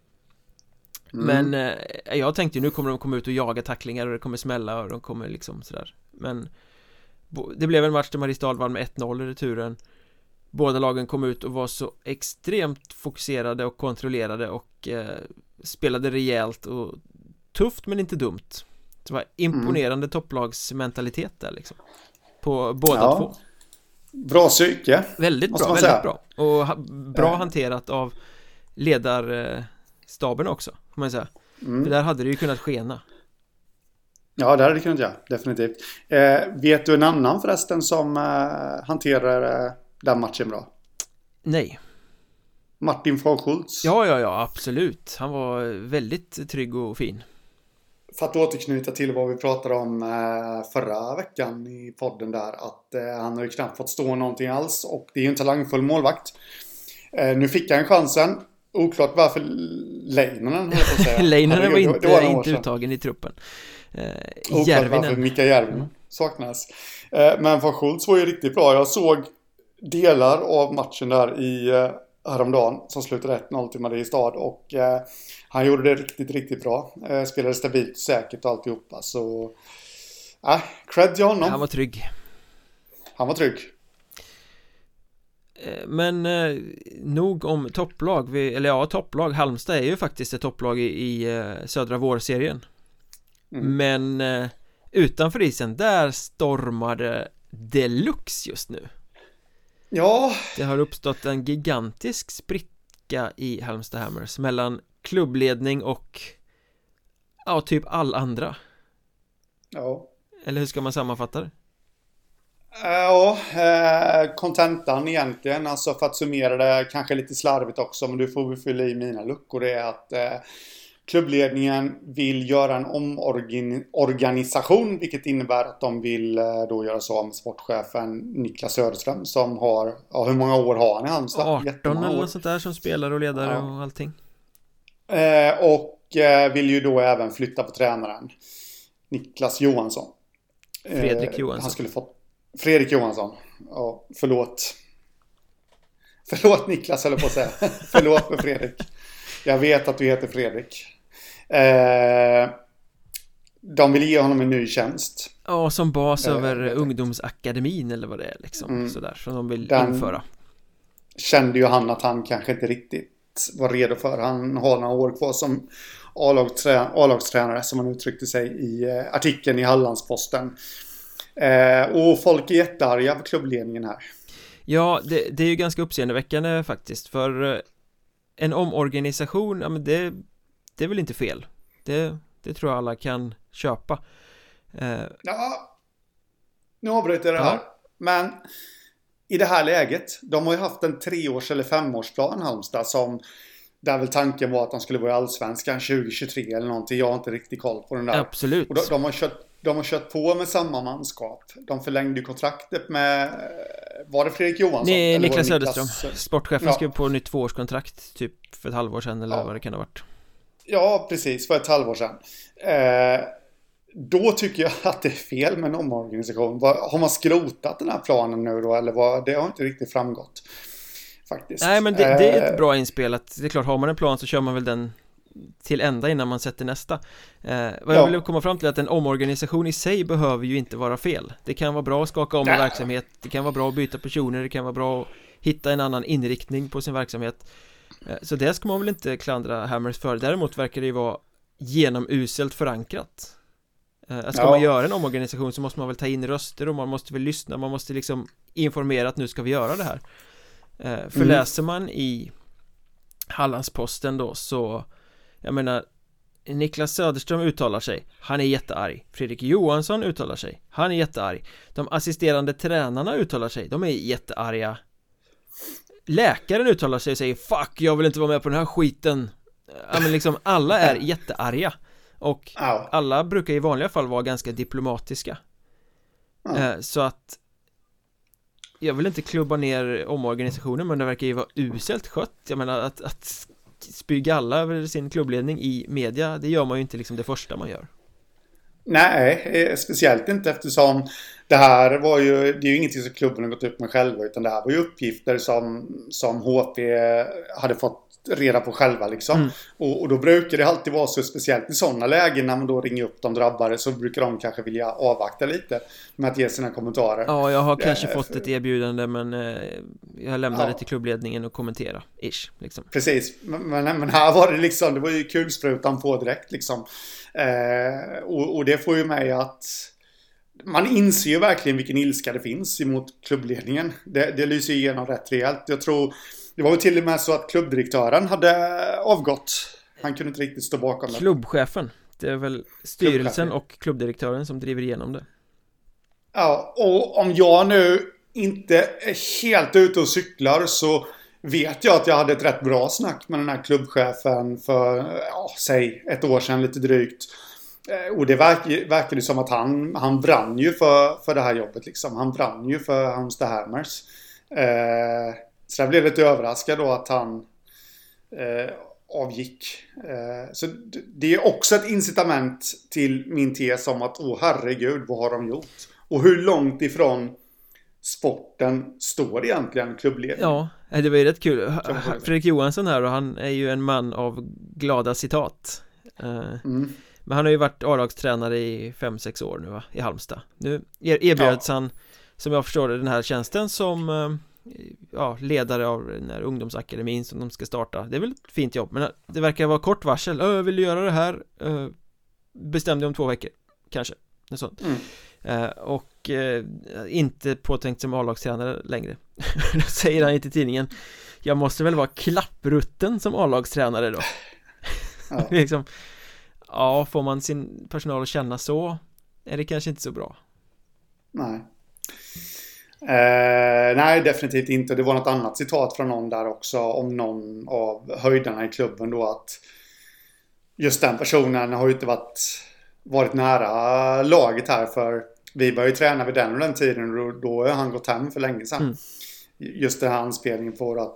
Men jag tänkte ju, nu kommer de komma ut och jaga tacklingar, och det kommer smälla, och de kommer liksom sådär. Men det blev en match där Mariestad vann med 1-0 i returen. Båda lagen kom ut och var så extremt fokuserade och kontrollerade, och spelade rejält och tufft, men inte dumt. Det var imponerande topplagsmentalitet där liksom, på båda två. Bra psyke. Väldigt bra. Och bra hanterat av ledarstaben också, får man säga. För där hade det ju kunnat skena. Ja, det hade det kunnat göra, definitivt. Vet du en annan förresten som hanterar den matchen bra? Nej. Martin Fagerholtz. Ja, absolut. Han var väldigt trygg och fin. För att återknyta till vad vi pratade om förra veckan i podden där, att han har ju knappt fått stå någonting alls, och det är ju en talangfull målvakt. Nu fick han chansen. Oklart varför Leinonen, höll jag på att säga. Leinonen var inte uttagen i truppen. Oklart varför Micke Järvinen saknas. Men Fagerholtz var ju riktigt bra. Jag såg delar av matchen där i häromdagen, som slutade 1-0 till Mariestad, och han gjorde det riktigt, riktigt bra. Spelade stabilt, säkert och alltihopa, så cred till honom. Han var trygg. Men nog om topplag. Topplag. Halmstad är ju faktiskt ett topplag i södra vårserien. Men utanför isen, där stormade deluxe just nu. Ja. Det har uppstått en gigantisk spricka i Halmstad Hammers mellan klubbledning och typ all andra. Ja. Eller hur ska man sammanfatta det? Ja, kontentan egentligen, alltså för att summera det kanske lite slarvigt också, men du får väl fylla i mina luckor, det är att klubbledningen vill göra en omorganisation, vilket innebär att de vill då göra så om sportchefen Niklas Söderström, som har, hur många år har han i Halmstad? 18 jättemånga eller år. Sånt där, som spelare och ledare och allting. Och vill ju då även flytta på tränaren Niklas Johansson. Fredrik Johansson. Han skulle fått Fredrik Johansson. Ja, förlåt Niklas, höll jag på att säga. Förlåt med Fredrik. Jag vet att du heter Fredrik. De vill ge honom en ny tjänst. Ja, som bas över ungdomsakademin eller vad det är liksom, sådär, som de vill införa. Kände ju han att han kanske inte riktigt var redo för. Han har några år kvar som A-lagstränare, som han uttryckte sig i artikeln i Hallandsposten. Och folk är jättearga på klubbledningen här. Ja, det är ju ganska uppseendeväckande faktiskt, för en omorganisation, ja, men det är väl inte fel. Det tror jag alla kan köpa. Nu avbryter jag det här. Men i det här läget, de har ju haft en 3-års- eller 5-årsplan Halmstad, som där väl tanken var att de skulle vara i Allsvenskan 2023 eller någonting. Jag har inte riktigt koll på den där. Absolut. Och de har kört på med samma manskap. De förlängde kontraktet med, var det Fredrik Johansson? Nej, Niklas Söderström. Sportchefen skrev på nytt 2-årskontrakt typ för ett halvår sedan, eller vad det kan ha varit. Ja, precis. För ett halvår sedan. Då tycker jag att det är fel med en omorganisation. Har man skrotat den här planen nu då? Eller vad? Det har inte riktigt framgått. Faktiskt. Nej, men det är ett bra inspelat. Det är klart, har man en plan så kör man väl den till ända innan man sätter nästa. Vad jag vill komma fram till är att en omorganisation i sig behöver ju inte vara fel. Det kan vara bra att skaka om en verksamhet. Det kan vara bra att byta personer. Det kan vara bra att hitta en annan inriktning på sin verksamhet. Så det ska man väl inte klandra Hammers för. Däremot verkar det ju vara genomuselt förankrat. Ska man göra en omorganisation så måste man väl ta in röster och man måste väl lyssna. Man måste liksom informera att nu ska vi göra det här. För läser man i Hallandsposten då, så jag menar, Niklas Söderström uttalar sig. Han är jättearg. Fredrik Johansson uttalar sig. Han är jättearg. De assisterande tränarna uttalar sig. De är jättearga. Läkaren uttalar sig och säger fuck, jag vill inte vara med på den här skiten. Men liksom, alla är jättearga. Och alla brukar i vanliga fall vara ganska diplomatiska. Så att jag vill inte klubba ner omorganisationen, men det verkar ju vara uselt skött. Jag menar, att spyga alla över sin klubbledning i media, det gör man ju inte liksom det första man gör. Nej, speciellt inte eftersom det här var ju, det är ju ingenting som klubben har gått upp med själva, utan det här var ju uppgifter som HP hade fått reda på själva liksom. Och då brukar det alltid vara så, speciellt i sådana lägen när man då ringer upp de drabbade, så brukar de kanske vilja avvakta lite med att ge sina kommentarer. Ja, jag har kanske fått ett erbjudande, men jag lämnade till klubbledningen och kommentera ish liksom. Precis, men här var det liksom, det var ju kulsprutan på direkt liksom. Och det får ju mig att man inser ju verkligen vilken ilska det finns emot klubbledningen. Det lyser igenom rätt rejält. Jag tror det var ju till och med så att klubbdirektören hade avgått. Han kunde inte riktigt stå bakom det. Klubbchefen. Det är väl styrelsen och klubbdirektören som driver igenom det. Ja, och om jag nu inte är helt ute och cyklar så vet jag att jag hade ett rätt bra snack med den här klubbchefen för, säg, ett år sedan lite drygt. Och det verkar ju som att han brann ju för det här jobbet liksom. Han brann ju för Halmstad Hammers. Så jag blev lite överraskad då att han avgick. Så det är också ett incitament till min tes om att herregud, vad har de gjort? Och hur långt ifrån sporten står egentligen klubbledningen? Ja, det var ju rätt kul. Fredrik Johansson här, och han är ju en man av glada citat. Men han har ju varit A-lagstränare i 5-6 år nu, va? I Halmstad. Nu erbjöds han, som jag förstår det, den här tjänsten som... ledare av den här ungdomsakademin som de ska starta. Det är väl ett fint jobb, men det verkar vara kort varsel. Vill du göra det här? Bestämde om 2 veckor, kanske. Något sånt. Och inte påtänkt som A-lagstränare längre. Då säger han inte i tidningen, jag måste väl vara klapprutten som A-lagstränare då. Liksom, får man sin personal att känna så, är det kanske inte så bra. Nej. Nej, definitivt inte. Det var något annat citat från någon där också, om någon av höjderna i klubben då, att just den personen har ju inte varit nära laget här, för vi började ju träna vid den tiden, och då har han gått hem för länge sedan. Just den här anspelningen på att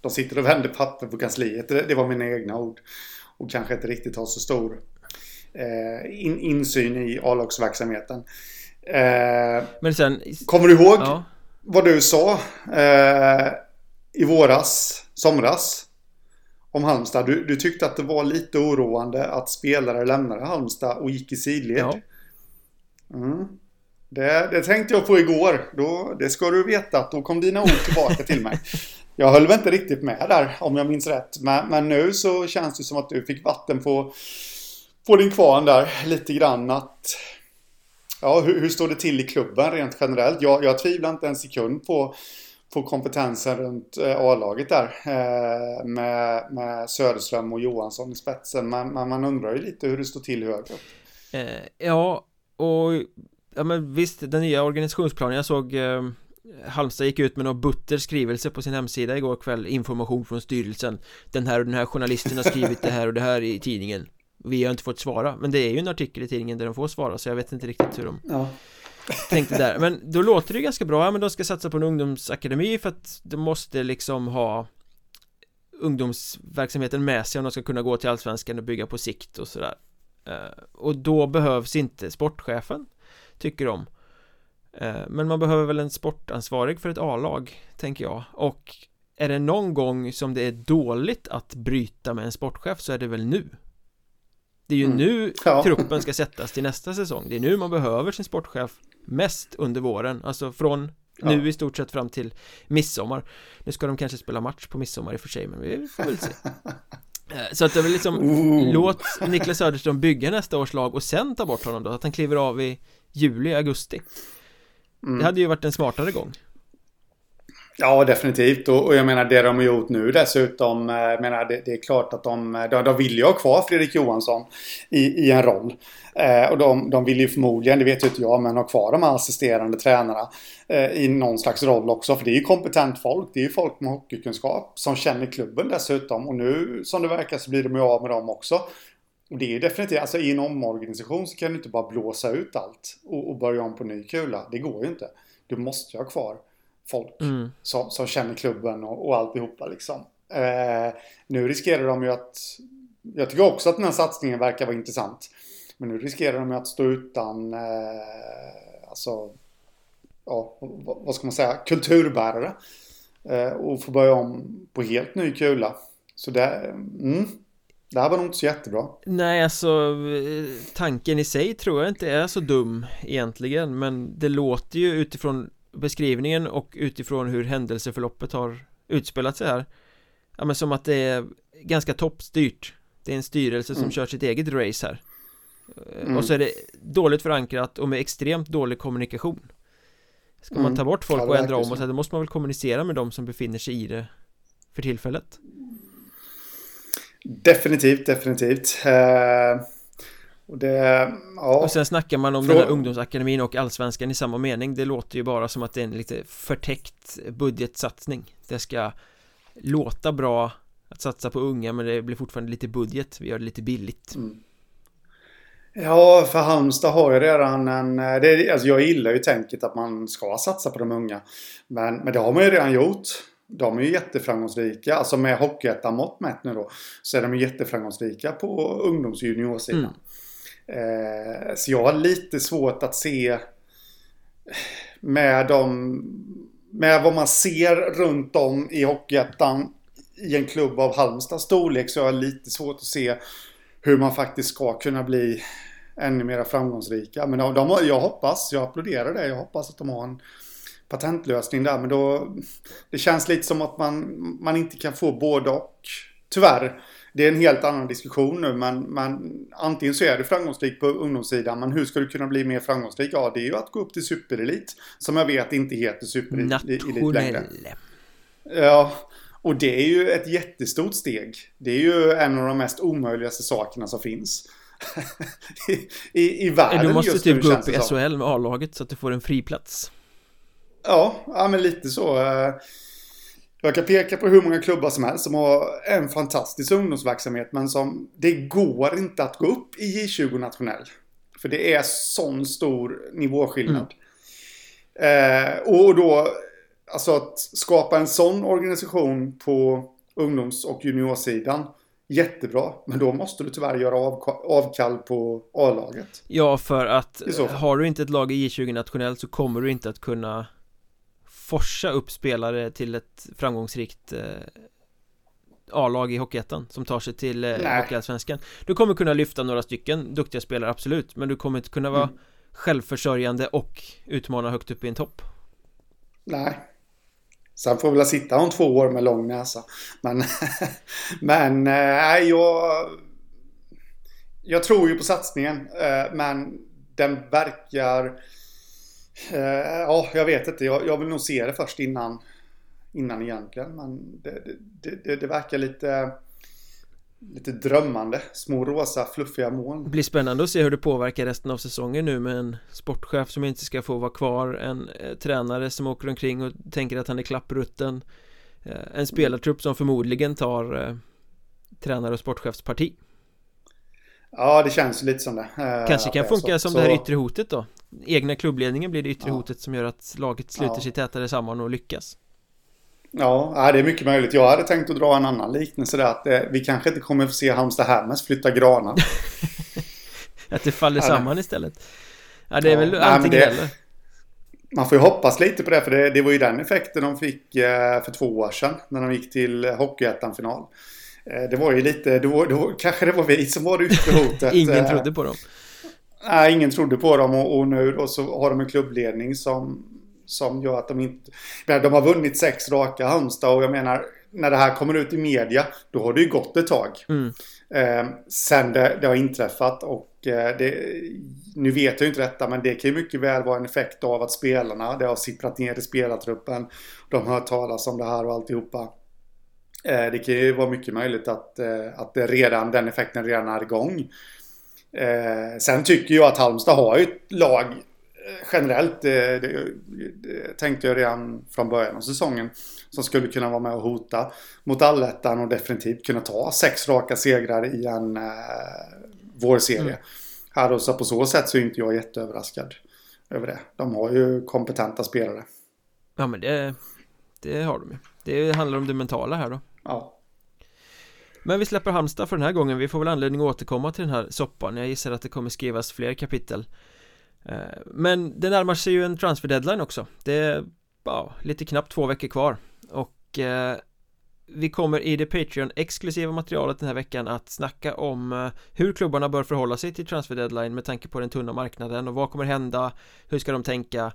de sitter och vänder papper på kansliet, det var mina egna ord, och kanske inte riktigt har så stor insyn i A-lagsverksamheten. Men sen, kommer du ihåg vad du sa i somras om Halmstad? Du tyckte att det var lite oroande att spelare lämnade Halmstad och gick i sidled. Det tänkte jag på igår då, det ska du veta att då kom dina ord tillbaka till mig. Jag höll väl inte riktigt med där, om jag minns rätt, men nu så känns det som att du fick vatten på din kvarn där lite grann. Att hur står det till i klubben rent generellt? Jag tvivlar inte en sekund på kompetensen runt A-laget där, med Söderström och Johansson i spetsen. Man undrar ju lite hur det står till högre. Men visst, den nya organisationsplanen. Jag såg Halmstad gick ut med någon butter skrivelse på sin hemsida igår kväll. Information från styrelsen. Den här journalisten har skrivit det här i tidningen. Vi har inte fått svara, men det är ju en artikel i tidningen där de får svara, så jag vet inte riktigt hur de tänkte där. Men då låter det ganska bra, men de ska satsa på en ungdomsakademi för att de måste liksom ha ungdomsverksamheten med sig om de ska kunna gå till allsvenskan och bygga på sikt och sådär. Och då behövs inte sportchefen, tycker de. Men man behöver väl en sportansvarig för ett A-lag, tänker jag. Och är det någon gång som det är dåligt att bryta med en sportchef så är det väl nu. Det är ju nu truppen ska sättas till nästa säsong. Det är nu man behöver sin sportchef mest under våren. Alltså från nu i stort sett fram till midsommar. Nu ska de kanske spela match på midsommar i och för sig, men vi får väl se. Så att det vill liksom låt Niklas Söderström bygga nästa års lag och sen ta bort honom då. Att han kliver av i juli, augusti. Det hade ju varit en smartare gång. Ja, definitivt. Och jag menar, det de har gjort nu dessutom, menar, det är klart att de vill ju ha kvar Fredrik Johansson i en roll. Och de vill ju förmodligen, det vet ju inte jag, men ha kvar de här assisterande tränarna i någon slags roll också. För det är ju kompetent folk, det är ju folk med hockeykunskap som känner klubben dessutom. Och nu, som det verkar, så blir de ju av med dem också. Och det är ju definitivt, alltså i en omorganisation så kan du inte bara blåsa ut allt och börja om på ny kula. Det går ju inte. Du måste ju ha kvar folk som känner klubben och alltihopa liksom. Nu riskerar de ju att, jag tycker också att den här satsningen verkar vara intressant, men nu riskerar de ju att stå utan alltså, ja, vad ska man säga, kulturbärare och få börja om på helt ny kula. Så det här var nog inte så jättebra. Nej, alltså tanken i sig tror jag inte är så dum egentligen, men det låter ju utifrån beskrivningen och utifrån hur händelseförloppet har utspelat sig här, ja, men som att det är ganska toppstyrt. Det är en styrelse som kör sitt eget race här. Och så är det dåligt förankrat och med extremt dålig kommunikation. Ska man ta bort folk och ändra om och så här, då måste man väl kommunicera med dem som befinner sig i det för tillfället. Definitivt. Och, och sen snackar man om den här ungdomsakademin och allsvenskan i samma mening. Det låter ju bara som att det är en lite förtäckt budgetsatsning. Det ska låta bra att satsa på unga, men det blir fortfarande lite budget. Vi gör det lite billigt. Ja, för Halmstad har ju redan alltså jag gillar ju tänket att man ska satsa på de unga, men det har man ju redan gjort. De är ju jätteframgångsrika, alltså med hockeyettan mått mätt nu då, så är de ju jätteframgångsrika på ungdoms- och juniorsidan. Så jag har lite svårt att se med vad man ser runt om i hockeyettan i en klubb av Halmstads storlek, så jag har lite svårt att se hur man faktiskt ska kunna bli ännu mer framgångsrika. Men jag applåderar det, jag hoppas att de har en patentlösning där, men då det känns lite som att man inte kan få både och, tyvärr. Det är en helt annan diskussion nu, men antingen så är du framgångsrik på ungdomssidan, men hur ska du kunna bli mer framgångsrik? Ja, det är ju att gå upp till superelit, som jag vet inte heter superelit längre. Ja, och det är ju ett jättestort steg. Det är ju en av de mest omöjligaste sakerna som finns i världen. Du måste just typ gå upp i SHL med A-laget så att du får en friplats. Ja, men lite så. Jag kan peka på hur många klubbar som helst som har en fantastisk ungdomsverksamhet, men som det går inte att gå upp i J20 nationell. För det är sån stor nivåskillnad. Och då, alltså att skapa en sån organisation på ungdoms- och juniorsidan, jättebra, men då måste du tyvärr göra avkall på A-laget. Ja, för att har du inte ett lag i J20 nationellt så kommer du inte att kunna forsa upp spelare till ett framgångsrikt A-lag i hockeyettan som tar sig till hockeyallsvenskan. Du kommer kunna lyfta några stycken duktiga spelare, absolut, men du kommer inte kunna vara självförsörjande och utmana högt upp i en topp. Nej. Sen får väl sitta om 2 år med lång näsa. Men jag tror ju på satsningen, men den verkar... Ja, jag vet inte. Jag vill nog se det först innan egentligen. Men det verkar lite drömmande. Små rosa, fluffiga moln. Det blir spännande att se hur det påverkar resten av säsongen nu med en sportchef som inte ska få vara kvar. En tränare som åker omkring och tänker att han är klapprutten. En spelartrupp som förmodligen tar tränare- och sportchefsparti. Ja, det känns lite som det. Kanske kan funka som det här yttre hotet då. Egna klubbledningen blir det yttre hotet som gör att laget sluter sig tätare samman och lyckas. Ja, det är mycket möjligt. Jag hade tänkt att dra en annan liknelse där, att vi kanske inte kommer få se Halmstad Hammers flytta granar. Att det faller samman istället. Ja, det är väl antingen eller. Man får ju hoppas lite på det, för det var ju den effekten de fick för 2 år sedan när de gick till Hockeyettan-final. Det var ju lite, då kanske det var vi som var ute på hotet. Ingen trodde på dem. Nej, ingen trodde på dem, och nu, och så har de en klubbledning som gör att de inte... De har vunnit 6 raka Halmstad, och jag menar, när det här kommer ut i media, då har det ju gått ett tag. Mm. Sen det har inträffat, och nu vet jag ju inte detta, men det kan ju mycket väl vara en effekt av att spelarna, det har sipprat ner i spelartruppen, de har hört talas om det här och alltihopa. Det kan ju vara mycket möjligt att det redan, den effekten redan är igång. Sen tycker jag att Halmstad har ju ett lag generellt, det tänkte jag redan från början av säsongen, som skulle kunna vara med och hota mot allettan och definitivt kunna ta 6 raka segrar i en vårserie. Mm. Här och så på så sätt så är inte jag jätteöverraskad över det. De har ju kompetenta spelare. Ja, men det har de ju. Det handlar om det mentala här då. Ja. Men vi släpper Halmstad för den här gången. Vi får väl anledning att återkomma till den här soppan. Jag gissar att det kommer skrivas fler kapitel. Men det närmar sig ju en transfer deadline också. Det är lite knappt 2 veckor kvar. Och vi kommer i det Patreon-exklusiva materialet den här veckan att snacka om hur klubbarna bör förhålla sig till transfer deadline med tanke på den tunna marknaden. Och vad kommer hända? Hur ska de tänka?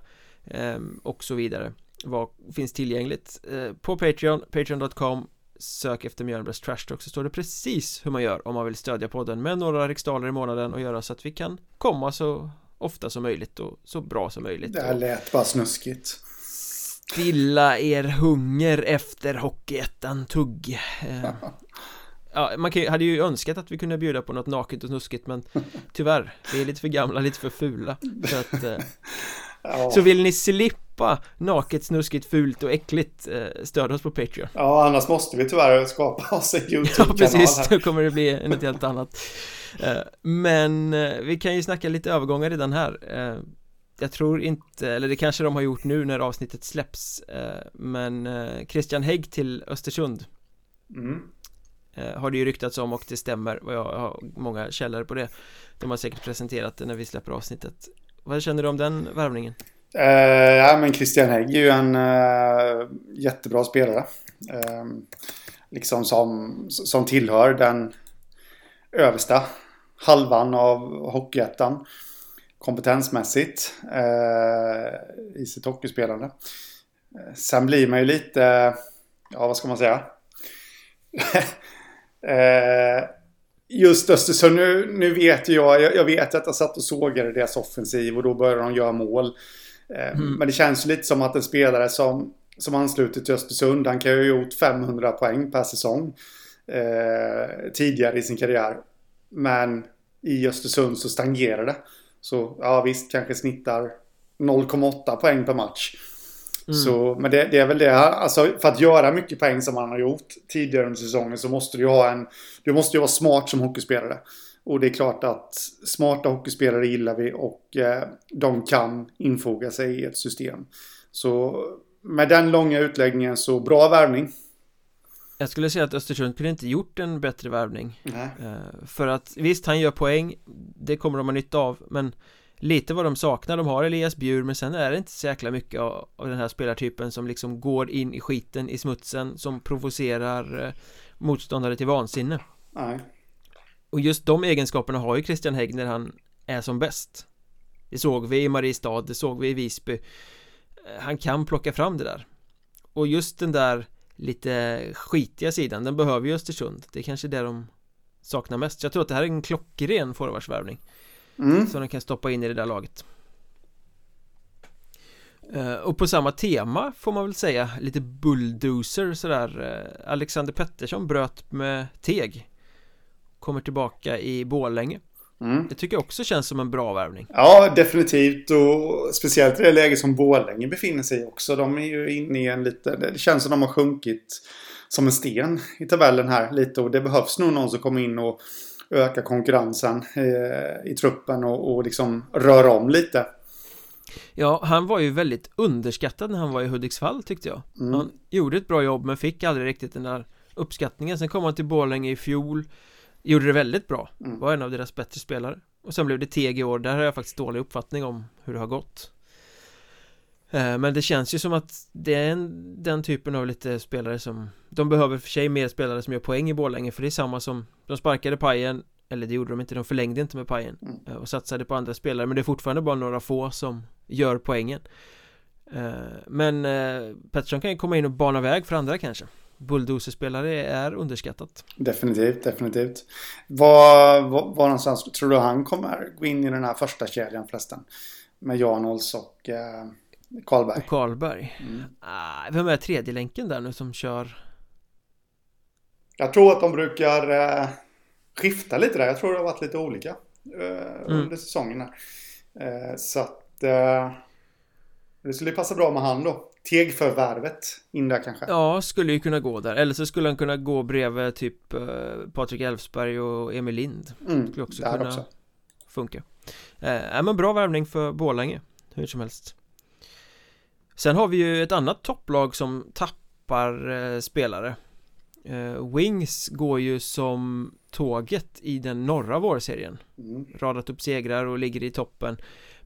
Och så vidare. Vad finns tillgängligt? På Patreon, patreon.com. Sök efter Mjörnbergs Trash Talk, så står det precis hur man gör om man vill stödja podden med några riksdaler i månaden och göra så att vi kan komma så ofta som möjligt och så bra som möjligt. Det här lät bara snuskigt. Stilla er hunger efter hockeyettan tugg. Ja, man hade ju önskat att vi kunde bjuda på något naket och snuskigt, men tyvärr, vi är lite för gamla, lite för fula. Så, så vill ni slippa naket, snuskigt, fult och äckligt, stöd oss på Patreon. Ja, annars måste vi tyvärr skapa oss en YouTube-kanal. Ja, precis, då kommer det bli något helt annat. Men vi kan ju snacka lite övergångar redan här. Jag tror inte, eller det kanske de har gjort nu när avsnittet släpps, men Christian Hägg till Östersund. Mm. Har det ju ryktats om, och det stämmer, och jag har många källor på det. De har säkert presenterat det när vi släpper avsnittet. Vad känner du om den värvningen? Men Christian Hägg är ju en jättebra spelare, liksom som tillhör den översta halvan av hockeyettan kompetensmässigt i sitt hockeyspelande. Sen blir man ju lite, vad ska man säga? Just Östersund, nu vet jag vet att jag satt och sågade deras offensiv, och då började de göra mål. Men det känns lite som att en spelare som ansluter till Östersund, han kan ju ha gjort 500 poäng per säsong tidigare i sin karriär, men i Östersund så stagnerar det. Så visst, kanske snittar 0,8 poäng per match. Mm. Så, men det är väl det här, alltså, för att göra mycket poäng som han har gjort tidigare under säsongen, så måste du ha du måste ju vara smart som hockeyspelare. Och det är klart att smarta hockeyspelare gillar vi, och de kan infoga sig i ett system. Så med den långa utläggningen, så bra värvning. Jag skulle säga att Östersund kunde inte gjort en bättre värvning. För att visst, han gör poäng, det kommer de ha nytta av, men lite vad de saknar, de har Elias Bjur, men sen är det inte så jäkla mycket av den här spelartypen som liksom går in i skiten, i smutsen, som provocerar motståndare till vansinne. Nej. Och just de egenskaperna har ju Christian Hägg när han är som bäst. Det såg vi i Mariestad, det såg vi i Visby. Han kan plocka fram det där. Och just den där lite skitiga sidan, den behöver ju Östersund. Det är kanske det de saknar mest. Så jag tror att det här är en klockren förvarsvärvning. Mm. Så de kan stoppa in i det där laget. Och på samma tema får man väl säga, lite bulldozer sådär. Alexander Pettersson bröt med teg, kommer tillbaka i Borlänge. Mm. Det tycker jag också känns som en bra värvning. Ja, definitivt, och speciellt i det läge som Borlänge befinner sig också. De är ju inne i en lite, det känns som de har sjunkit som en sten i tabellen här lite, och det behövs nog någon som kommer in och öka konkurrensen i truppen och liksom röra om lite. Ja, han var ju väldigt underskattad när han var i Hudiksvall, tyckte jag. Mm. Han gjorde ett bra jobb men fick aldrig riktigt den där uppskattningen. Sen kom han till Borlänge i fjol, gjorde det väldigt bra. Var en av deras bättre spelare. Och sen blev det TG i år. Där har jag faktiskt dålig uppfattning om hur det har gått. Men det känns ju som att det är den typen av lite spelare som... De behöver för sig mer spelare som gör poäng i Borlänge. För det är samma som de sparkade Pajen. Eller det gjorde de inte, de förlängde inte med Pajen. Och satsade på andra spelare. Men det är fortfarande bara några få som gör poängen. Men Pettersson kan ju komma in och bana väg för andra kanske. Bulldozer-spelare är underskattat. Definitivt, definitivt. Var någonstans tror du han kommer gå in i den här första kedjan förresten? Med Janholz och Karlberg. Och Karlberg. Mm. Vem är tredje länken där nu som kör? Jag tror att de brukar skifta lite där. Jag tror det har varit lite olika under säsongen här. Så att det skulle passa bra med han då. Teg för värvet in där kanske. Ja, skulle ju kunna gå där. Eller så skulle han kunna gå bredvid typ Patrik Elfsberg och Emil Lind. Skulle också kunna också funka. Men bra värvning för Borlänge, hur som helst. Sen har vi ju ett annat topplag som tappar spelare. Wings går ju som tåget i den norra vårserien. Radat upp segrar och ligger i toppen.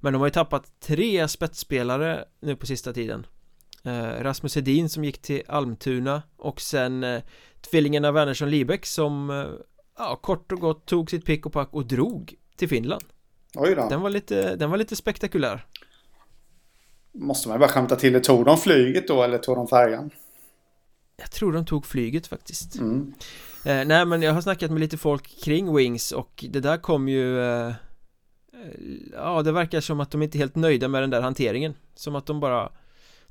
Men de har ju tappat 3 spetsspelare nu på sista tiden. Rasmus Edin som gick till Almtuna. Och sen tvillingarna Wernersson Liebeck som kort och gott tog sitt pick och pack och drog till Finland. Oj då. Den var lite spektakulär. Måste man bara skämta till det. Tog de flyget då eller tog de färjan? Jag tror de tog flyget faktiskt. Nej, men jag har snackat med lite folk kring Wings och det där kom ju... det verkar som att de inte är helt nöjda med den där hanteringen. Som att de bara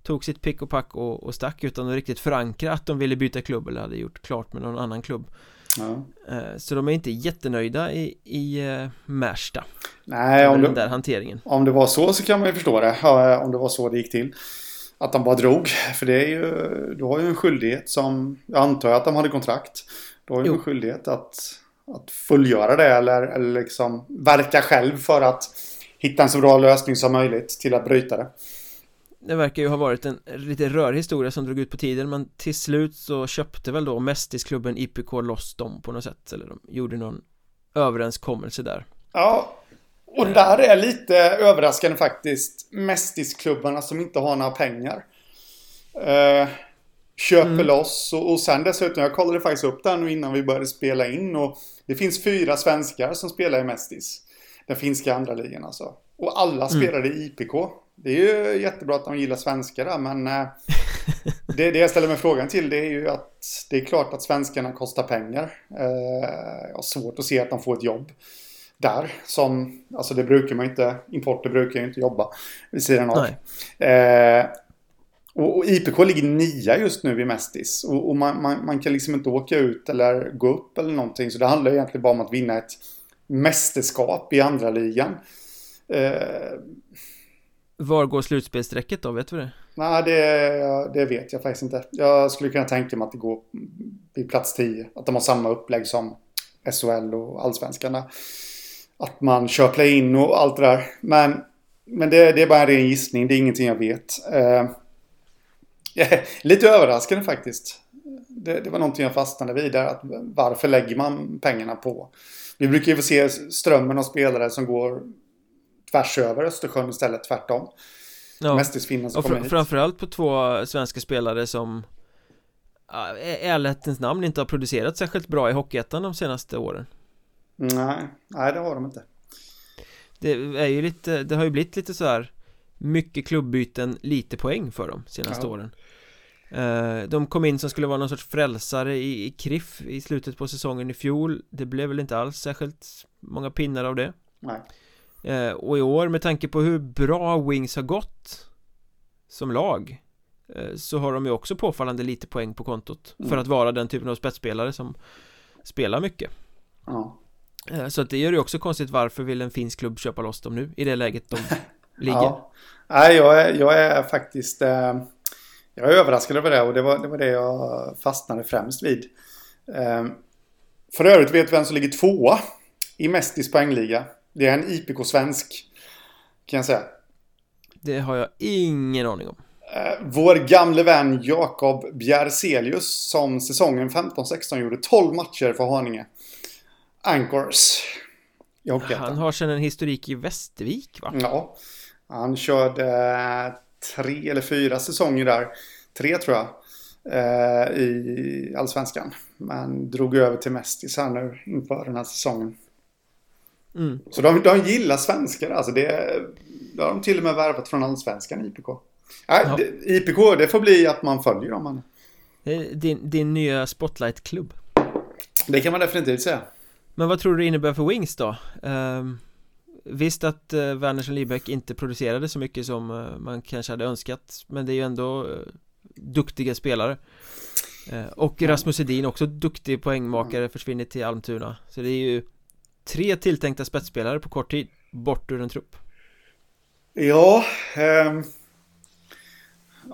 tog sitt pick och pack och stack utan att riktigt förankra att de ville byta klubb eller hade gjort klart med någon annan klubb. Så de är inte jättenöjda i Märsta. Nej, om den där hanteringen. Om det var så kan man ju förstå det. Om det var så det gick till. Att de bara drog. För det är ju, du har ju en skyldighet som... Jag antar att de hade kontrakt. Du har ju en skyldighet att fullgöra det. Eller liksom verka själv för att hitta en så bra lösning som möjligt till att bryta det. Det verkar ju ha varit en lite rörig historia som drog ut på tiden. Men till slut så köpte väl då Mestis-klubben IPK loss dem på något sätt. Eller de gjorde någon överenskommelse där. Ja, och där är lite överraskande faktiskt. Mestis-klubbarna som inte har några pengar köper loss. Och sen dessutom, jag kollade faktiskt upp den innan vi började spela in. Och det finns 4 svenskar som spelar i Mestis. Den finska andra ligan alltså. Och alla spelade i IPK. Det är ju jättebra att de gillar svenskar där, men det jag ställer mig frågan till, det är ju att det är klart att svenskarna kostar pengar. Jag har svårt att se att de får ett jobb där. Som, alltså det brukar man inte, importer brukar ju inte jobba vid sidan av. Och IPK ligger 9 just nu i Mestis. Och man kan liksom inte åka ut eller gå upp eller någonting. Så det handlar egentligen bara om att vinna ett mästerskap i andra ligan. Var går slutspelsträcket då, vet du det? Nej, det vet jag faktiskt inte. Jag skulle kunna tänka mig att det går i plats 10. Att de har samma upplägg som SHL och allsvenskarna. Att man kör play-in och allt det där. Men det är bara en ren gissning. Det är ingenting jag vet. Lite överraskande faktiskt. Det var någonting jag fastnade vid där. Att varför lägger man pengarna på? Vi brukar ju få se strömmen av spelare som går... tvärs över Östersjön istället, tvärtom. Ja. Mestis-Finland som kommer hit. Framförallt på 2 svenska spelare som ärlighetens namn inte har producerat särskilt bra i Hockeyettan de senaste åren. Nej, det har de inte. Det har ju blivit lite så här mycket klubbbyten, lite poäng för de senaste åren. De kom in som skulle vara någon sorts frälsare i Kriff i slutet på säsongen i fjol. Det blev väl inte alls särskilt många pinnar av det. Nej. Och i år, med tanke på hur bra Wings har gått som lag, så har de ju också påfallande lite poäng på kontot för att vara den typen av spetsspelare som spelar mycket. Så att det gör ju också konstigt, varför vill en finsk klubb köpa loss dem nu i det läget de ligger? Nej, jag är faktiskt jag är överraskad över det, och det var det jag fastnade främst vid. För övrigt, vet vem som ligger 2 i Mestis poängliga? Det är en IPK-svensk, kan jag säga. Det har jag ingen aning om. Vår gamle vän Jakob Bjärselius, som säsongen 15-16 gjorde 12 matcher för Haninge Anchors. Han har sedan en historik i Västervik, va? Ja, han körde 3 eller 4 säsonger där. 3 tror jag, i Allsvenskan. Men drog över till Mestis här nu inför den här säsongen. Mm. Så de gillar svenskar. Alltså det har de till och med värvat från Allsvenskan, IPK. Ja. IPK, det får bli att man följer dem. Din nya Spotlight-klubb. Det kan man definitivt säga. Men vad tror du innebär för Wings då? Visst att Wernersson Liebeck inte producerade så mycket som man kanske hade önskat. Men det är ju ändå duktiga spelare. Och Rasmus Edin, också duktig poängmakare, försvinner till Almtuna. Så det är ju 3 tilltänkta spetsspelare på kort tid bort ur en trupp. Ja,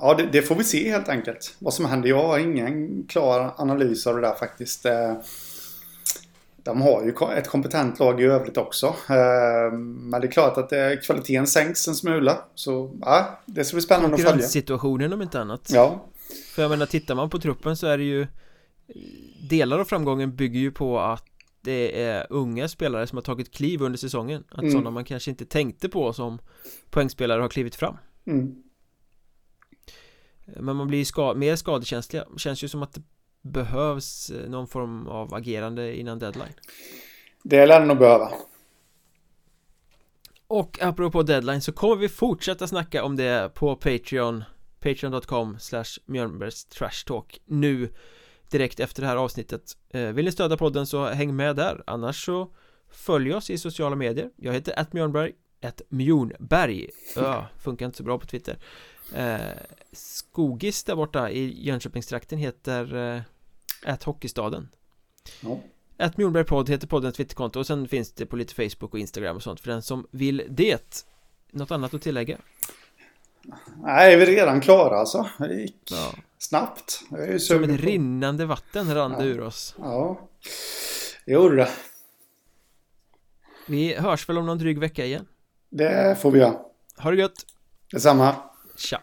ja, det får vi se helt enkelt. Vad som händer, jag har ingen klar analys av det där faktiskt. De har ju ett kompetent lag i övrigt också. Men det är klart att kvaliteten sänks en smula. Så ja, det ska bli spännande att följa. Situationen om inte annat. Ja. För jag menar, tittar man på truppen så är det ju... Delar av framgången bygger ju på att det är unga spelare som har tagit kliv under säsongen. Att sådana man kanske inte tänkte på som poängspelare har klivit fram. Mm. Men man blir mer skadekänsliga. Det känns ju som att det behövs någon form av agerande innan deadline. Det lär nog behöva. Och apropå deadline så kommer vi fortsätta snacka om det på Patreon. Patreon.com/Mjörnbergs Trash Talk nu direkt efter det här avsnittet. Vill ni stödja podden så häng med där. Annars så följ oss i sociala medier. Jag heter @Mjörnberg. Funkar inte så bra på Twitter. Skogis där borta i Jönköpingstrakten heter @Hockeystaden. Ja. @Mjörnbergpodd heter poddens Twitterkonto, och sen finns det på lite Facebook och Instagram och sånt för den som vill det. Något annat att tillägga? Nej, vi är redan klara alltså. Det gick snabbt. Det är ju som ett rinnande vatten rann ur oss. Ja, det gjorde det. Vi hörs väl om någon dryg vecka igen. Det får vi göra. Ha det gött. Detsamma. Tja.